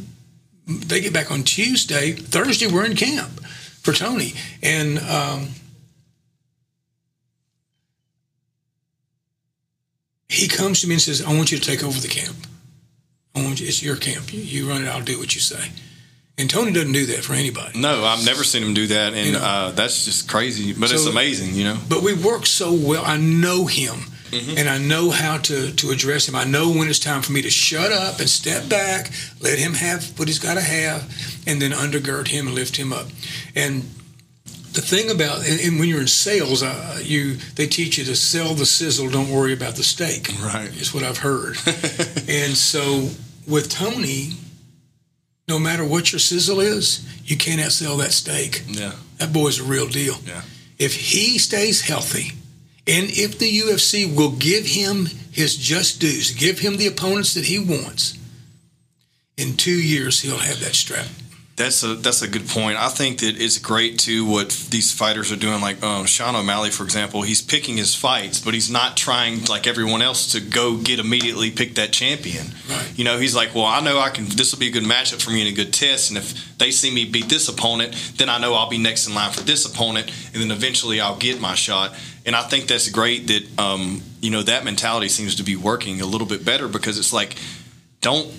they get back on Tuesday. Thursday we're in camp for Tony. And um, he comes to me and says, I want you to take over the camp. It's your camp. You run it. I'll do what you say. And Tony doesn't do that for anybody. No, I've never seen him do that, and you know, uh, that's just crazy. But so, it's amazing, you know. But we work so well. I know him, mm-hmm. and I know how to, to address him. I know when it's time for me to shut up and step back, let him have what he's got to have, and then undergird him and lift him up. And the thing about and, and when you're in sales, uh, you they teach you to sell the sizzle. Don't worry about the steak. Right, is what I've heard. And so. With Tony, no matter what your sizzle is, you can't outsell that steak. Yeah. That boy's a real deal. Yeah. If he stays healthy, and if the U F C will give him his just dues, give him the opponents that he wants, in two years he'll have that strap. That's a that's a good point. I think that it's great too what these fighters are doing. Like um, Sean O'Malley, for example, he's picking his fights, but he's not trying like everyone else to go get immediately pick that champion. Right. You know, he's like, well, I know I can. This will be a good matchup for me and a good test. And if they see me beat this opponent, then I know I'll be next in line for this opponent, and then eventually I'll get my shot. And I think that's great that um, you know, that mentality seems to be working a little bit better, because it's like, don't.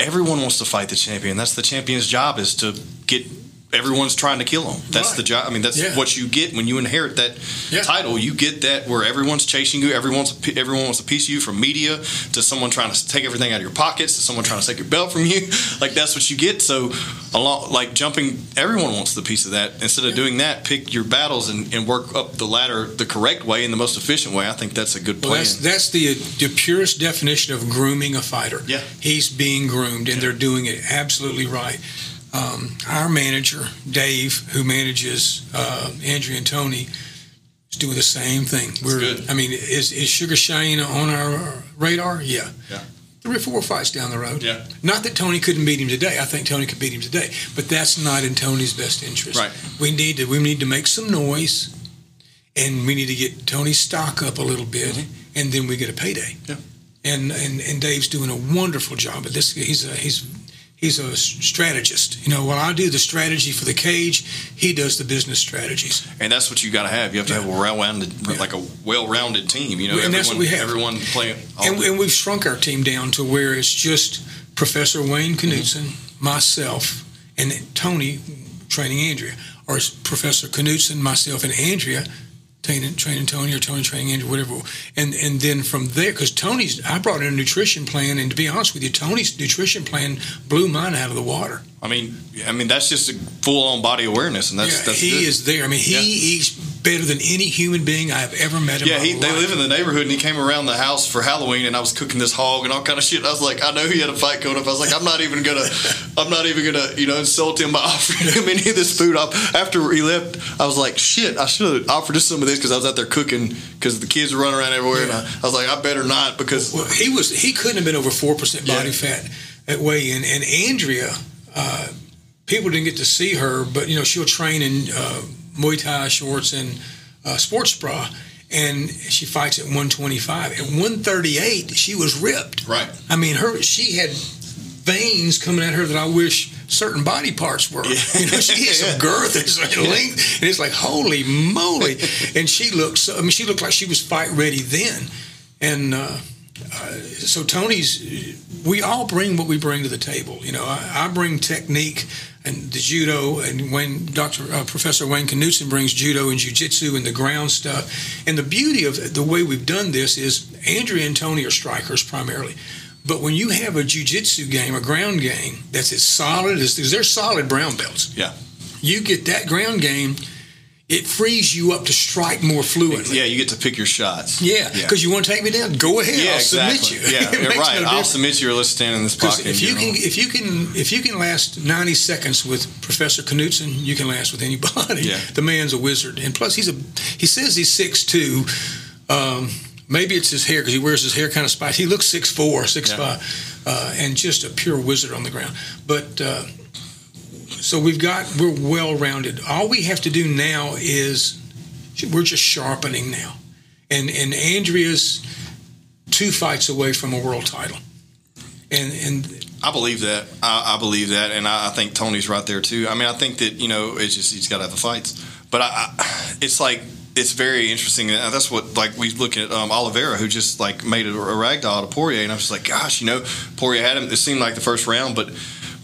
Everyone wants to fight the champion. That's the champion's job, is to get everyone's trying to kill him. That's right. The job. I mean, that's yeah. what you get when you inherit that yeah. title. You get that where everyone's chasing you. Everyone's everyone wants a piece of you, from media to someone trying to take everything out of your pockets to someone trying to take your belt from you. Like, that's what you get. So, along, like jumping, everyone wants the piece of that. Instead of yeah. doing that, pick your battles and, and work up the ladder the correct way and the most efficient way. I think that's a good plan. Well, that's, that's the, the purest definition of grooming a fighter. Yeah, he's being groomed, and yeah. they're doing it absolutely right. Um, our manager, Dave, who manages uh, Andrea and Tony, is doing the same thing. We're, good. I mean, is, is Sugar Shane on our radar? Yeah. yeah. Three or four fights down the road. Yeah. Not that Tony couldn't beat him today. I think Tony could beat him today. But that's not in Tony's best interest. Right. We need to, we need to make some noise, and we need to get Tony's stock up a little bit, mm-hmm. and then we get a payday. Yeah. And, and and Dave's doing a wonderful job at this. He's a, he's He's a strategist. You know, while I do the strategy for the cage, he does the business strategies. And that's what you got to have. You have to yeah. have a well-rounded, yeah. like a well-rounded team. You know, and everyone, that's what we have. Everyone playing. And, and we've shrunk our team down to where it's just Professor Wayne Knutson, mm-hmm. myself, and Tony training Andrea, or it's Professor Knutson, myself, and Andrea training, training Tony, or Tony training Andrea, whatever. And and then from there, because Tony's, I brought in a nutrition plan, and to be honest with you, Tony's nutrition plan blew mine out of the water. I mean, I mean that's just a full-on body awareness, and that's yeah, that's he good. Is there. I mean, he yeah. eats better than any human being I've ever met in yeah, my he, life. Yeah, they live in the neighborhood, and he came around the house for Halloween, and I was cooking this hog and all kind of shit. I was like, I know he had a fight going up. I was like, I'm not even gonna, I'm not even gonna, you know, insult him by offering him any of this food. I, after he left, I was like, shit, I should have offered just some of this, because I was out there cooking because the kids were running around everywhere, yeah. and I, I was like, I better not, because well, he was he couldn't have been over four percent body yeah. fat at weigh-in, and Andrea. Uh, people didn't get to see her, but, you know, she'll train in uh, Muay Thai shorts and uh, sports bra, and she fights at one twenty-five. At one thirty-eight, she was ripped. Right. I mean, her she had veins coming at her that I wish certain body parts were. Yeah. You know, she had some girth and some length, and it's like, holy moly. And she looked, so, I mean, she looked like she was fight ready then. And, uh, Uh, so Tony's, we all bring what we bring to the table. You know, I, I bring technique and the judo, and when Doctor Uh, Professor Wayne Knutson brings judo and jiu-jitsu and the ground stuff. And the beauty of the way we've done this is Andrea and Tony are strikers primarily. But when you have a jiu-jitsu game, a ground game, that's as solid as, they're solid brown belts. Yeah. You get that ground game, it frees you up to strike more fluently. Yeah, you get to pick your shots. Yeah, because yeah. you want to take me down, go ahead. Yeah, I'll exactly. submit you. Yeah, yeah right. No I'll submit you, or let's stand in this pocket. If you can, if you can, if you can last ninety seconds with Professor Knutson, you can last with anybody. Yeah. The man's a wizard, and plus he's a. He says he's six two. Um, maybe it's his hair because he wears his hair kind of spicy. He looks six four, six five, yeah. uh, and just a pure wizard on the ground. But. Uh, So we've got, we're well-rounded. All we have to do now is, we're just sharpening now. And and Andrea's two fights away from a world title. And and I believe that. I, I believe that. And I, I think Tony's right there, too. I mean, I think that, you know, it's just, he's got to have the fights. But I, I it's like, it's very interesting. That's what, like, we look at um, Oliveira, who just, like, made a, a ragdoll out of Poirier. And I was just like, gosh, you know, Poirier had him. It seemed like the first round. But,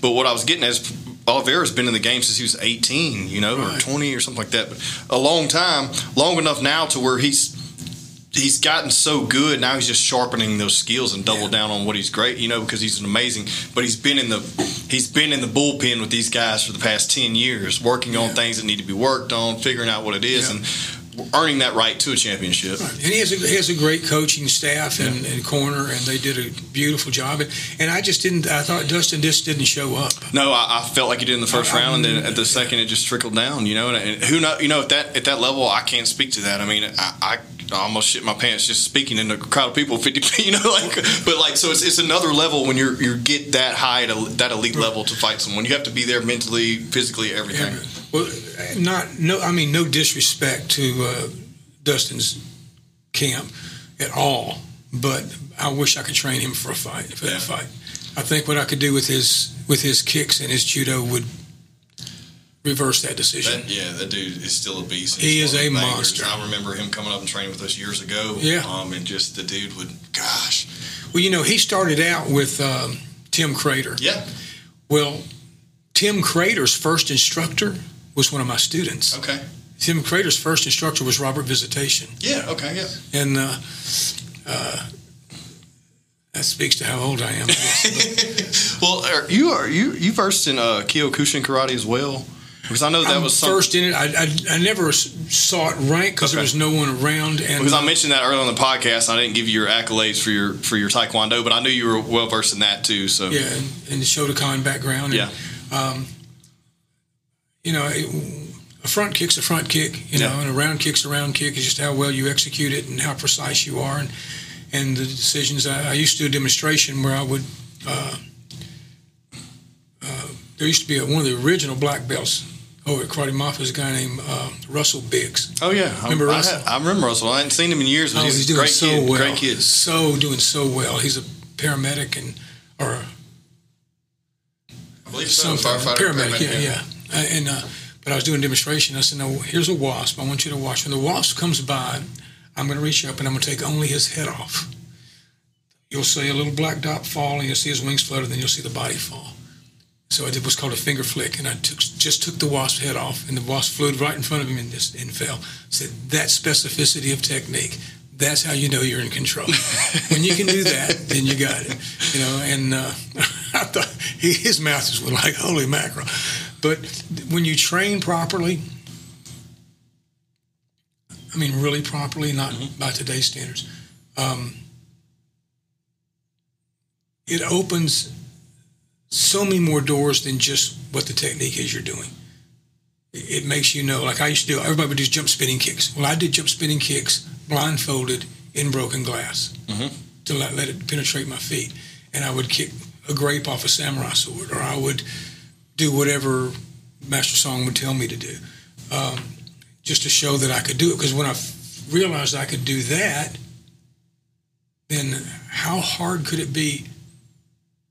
but what I was getting at is, Oliveira's been in the game since he was eighteen, you know, right. or twenty or something like that. But a long time, long enough now to where he's he's gotten so good. Now he's just sharpening those skills and double yeah. down on what he's great, you know, because he's an amazing. But he's been in the he's been in the bullpen with these guys for the past ten years, working yeah. on things that need to be worked on, figuring out what it is, yeah. and earning that right to a championship. Right. And he has a, he has a great coaching staff yeah. and, and corner, and they did a beautiful job. And, and I just didn't. I thought Dustin just didn't show up. No, I, I felt like he did in the first I, round, I and then at the second it just trickled down. You know, and, and who know? You know, at that at that level, I can't speak to that. I mean, I. I I almost shit my pants just speaking in a crowd of people, fifty, you know, like, but like, so it's, it's another level when you're, you get that high, to, that elite level to fight someone. You have to be there mentally, physically, everything. Well, not, no, I mean, no disrespect to uh, Dustin's camp at all, but I wish I could train him for a fight, for yeah. that fight. I think what I could do with his, with his kicks and his judo would reverse that decision. That, yeah, that dude is still a beast. He is a monster. I remember him coming up and training with us years ago. Yeah. Um, and just the dude would, gosh. Well, you know, he started out with um, Tim Crater. Yeah. Well, Tim Crater's first instructor was one of my students. Okay. Tim Crater's first instructor was Robert Visitation. Yeah, okay, yeah. And uh, uh, that speaks to how old I am. I guess, well, are you are you, you versed in uh, Kyokushin karate as well? Because I know that I'm was something. First in it. I, I, I never saw it ranked because okay. there was no one around. And because I mentioned that earlier on the podcast, I didn't give you your accolades for your for your taekwondo, but I knew you were well versed in that too. So yeah, and, and the Shotokan background. And, yeah, um, you know, it, a front kick's a front kick. You yeah. know, and a round kick's a round kick. It's just how well you execute it and how precise you are, and and the decisions. I, I used to do a demonstration where I would. Uh, uh, there used to be a, one of the original black belts. Oh, at Karate Mafia is a guy named uh, Russell Biggs. Oh, yeah. Remember I, Russell? I, had, I remember Russell. I hadn't seen him in years, but oh, he's, he's doing a great so kid. Well. Great kid. So, doing so well. He's a paramedic and, or I believe so, firefighter. Paramedic, paramedic, yeah. yeah. yeah. And, uh, but I was doing a demonstration. I said, no, here's a wasp. I want you to watch. When the wasp comes by, I'm going to reach up and I'm going to take only his head off. You'll see a little black dot fall, and you'll see his wings flutter, and then you'll see the body fall. So I did what's called a finger flick, and I took, just took the wasp's head off, and the wasp flew right in front of him and just and fell. I said, that specificity of technique, that's how you know you're in control. When you can do that, then you got it. You know, and uh, I thought he, his mouth was like, holy mackerel. But when you train properly, I mean really properly, not mm-hmm. by today's standards, um, it opens so many more doors than just what the technique is you're doing. It makes you know, like I used to do, everybody would do jump spinning kicks. Well, I did jump spinning kicks blindfolded in broken glass mm-hmm. to let, let it penetrate my feet. And I would kick a grape off a samurai sword, or I would do whatever Master Song would tell me to do um, just to show that I could do it. Because when I realized I could do that, then how hard could it be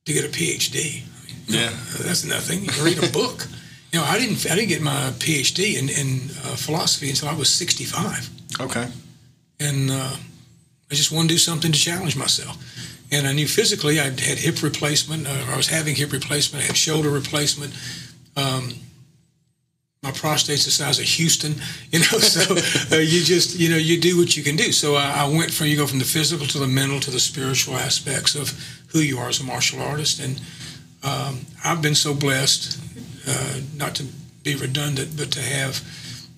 to get a P H D? Yeah, that's nothing. You can read a book. You know, I didn't. I didn't get my P H D in, in uh, philosophy until I was sixty-five. Okay. And uh, I just wanted to do something to challenge myself. And I knew physically I had hip replacement. Uh, I was having hip replacement. I had shoulder replacement. Um, my prostate's the size of Houston, you know, so uh, you just, you know, you do what you can do. So I, I went from, you go from the physical to the mental to the spiritual aspects of who you are as a martial artist. And um, I've been so blessed, uh, not to be redundant, but to have,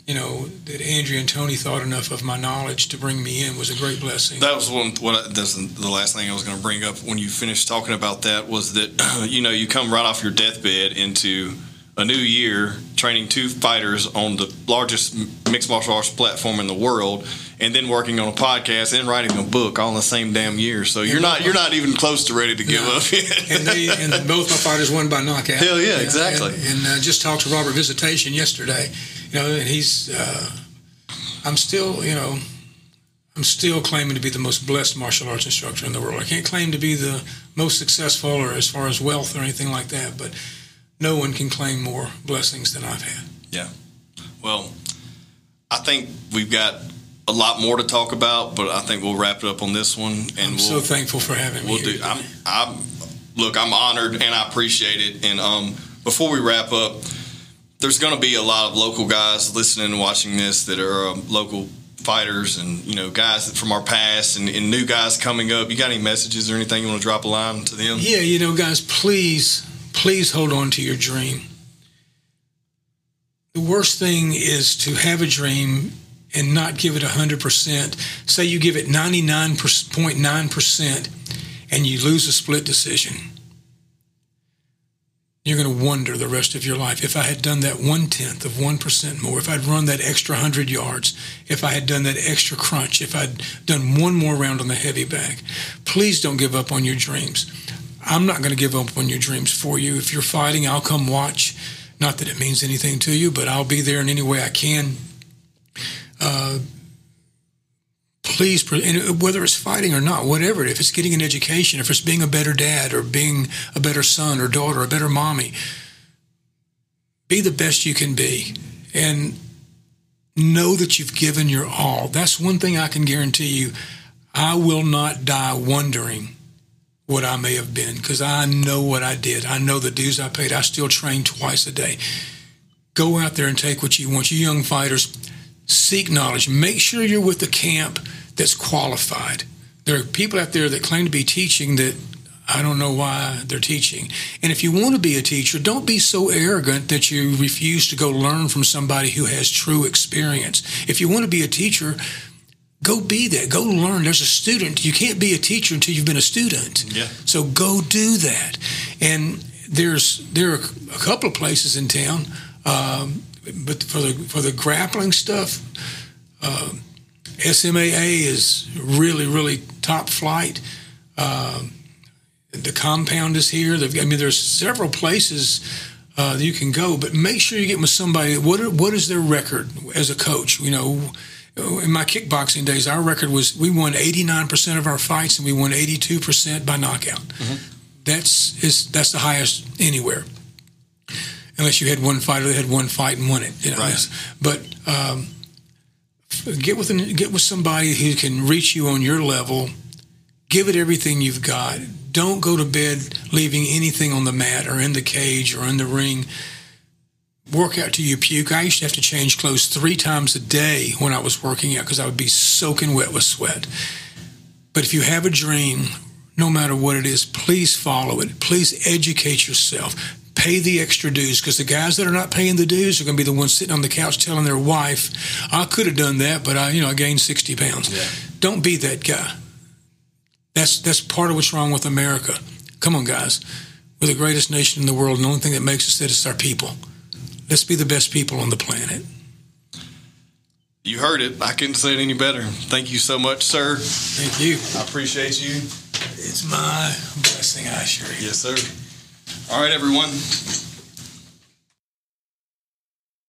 you know, that Andrea and Tony thought enough of my knowledge to bring me in was a great blessing. That was one, what I, that's the last thing I was going to bring up when you finished talking about that, was that, you know, you come right off your deathbed into a new year training two fighters on the largest mixed martial arts platform in the world, and then working on a podcast and writing a book all in the same damn year. So you're not you're not even close to ready to give no. up yet. and, they, and both my fighters won by knockout. Hell yeah, you know, exactly. And, and I just talked to Robert Visitation yesterday, you know, and he's uh, I'm still you know I'm still claiming to be the most blessed martial arts instructor in the world. I can't claim to be the most successful or as far as wealth or anything like that, but no one can claim more blessings than I've had. Yeah. Well, I think we've got a lot more to talk about, but I think we'll wrap it up on this one. And I'm we'll, so thankful for having we'll me. Here do, I'm, I'm, look, I'm honored and I appreciate it. And um, before we wrap up, there's going to be a lot of local guys listening and watching this that are um, local fighters and, you know, guys from our past and, and new guys coming up. You got any messages or anything you want to drop a line to them? Yeah, you know, guys, please... Please hold on to your dream. The worst thing is to have a dream and not give it one hundred percent. Say you give it ninety-nine point nine percent and you lose a split decision. You're going to wonder the rest of your life. If I had done that one-tenth of one percent more, if I'd run that extra one hundred yards, if I had done that extra crunch, if I'd done one more round on the heavy bag, please don't give up on your dreams. I'm not going to give up on your dreams for you. If you're fighting, I'll come watch. Not that it means anything to you, but I'll be there in any way I can. Uh, please, whether it's fighting or not, whatever, if it's getting an education, if it's being a better dad or being a better son or daughter, a better mommy, be the best you can be. And know that you've given your all. That's one thing I can guarantee you. I will not die wondering what I may have been, because I know what I did. I know the dues I paid. I still train twice a day. Go out there and take what you want. You young fighters, seek knowledge. Make sure you're with the camp that's qualified. There are people out there that claim to be teaching that I don't know why they're teaching. And if you want to be a teacher, don't be so arrogant that you refuse to go learn from somebody who has true experience. If you want to be a teacher, go be that. Go learn. There's a student. You can't be a teacher until you've been a student. Yeah. So go do that. And there's there are a couple of places in town, um, but for the for the grappling stuff, uh, S M A A is really really top flight. Uh, the Compound is here. They've, I mean, there's several places. Uh, that you can go, but make sure you get with somebody. What are, what is their record as a coach? You know. In my kickboxing days, our record was we won eighty-nine percent of our fights and we won eighty-two percent by knockout. Mm-hmm. That's is that's the highest anywhere, unless you had one fighter that had one fight and won it. You know? Right. But um, get with an, get with somebody who can reach you on your level. Give it everything you've got. Don't go to bed leaving anything on the mat or in the cage or in the ring. Work out till you puke. I used to have to change clothes three times a day when I was working out because I would be soaking wet with sweat. But if you have a dream, no matter what it is, please follow it. Please educate yourself. Pay the extra dues, because the guys that are not paying the dues are going to be the ones sitting on the couch telling their wife, I could have done that, but I, you know, I gained sixty pounds. Yeah. Don't be that guy. That's, that's part of what's wrong with America. Come on, guys. We're the greatest nation in the world, and the only thing that makes us that is our people. Let's be the best people on the planet. You heard it. I couldn't say it any better. Thank you so much, sir. Thank you. I appreciate you. It's my blessing, I assure you. Yes, sir. All right, everyone.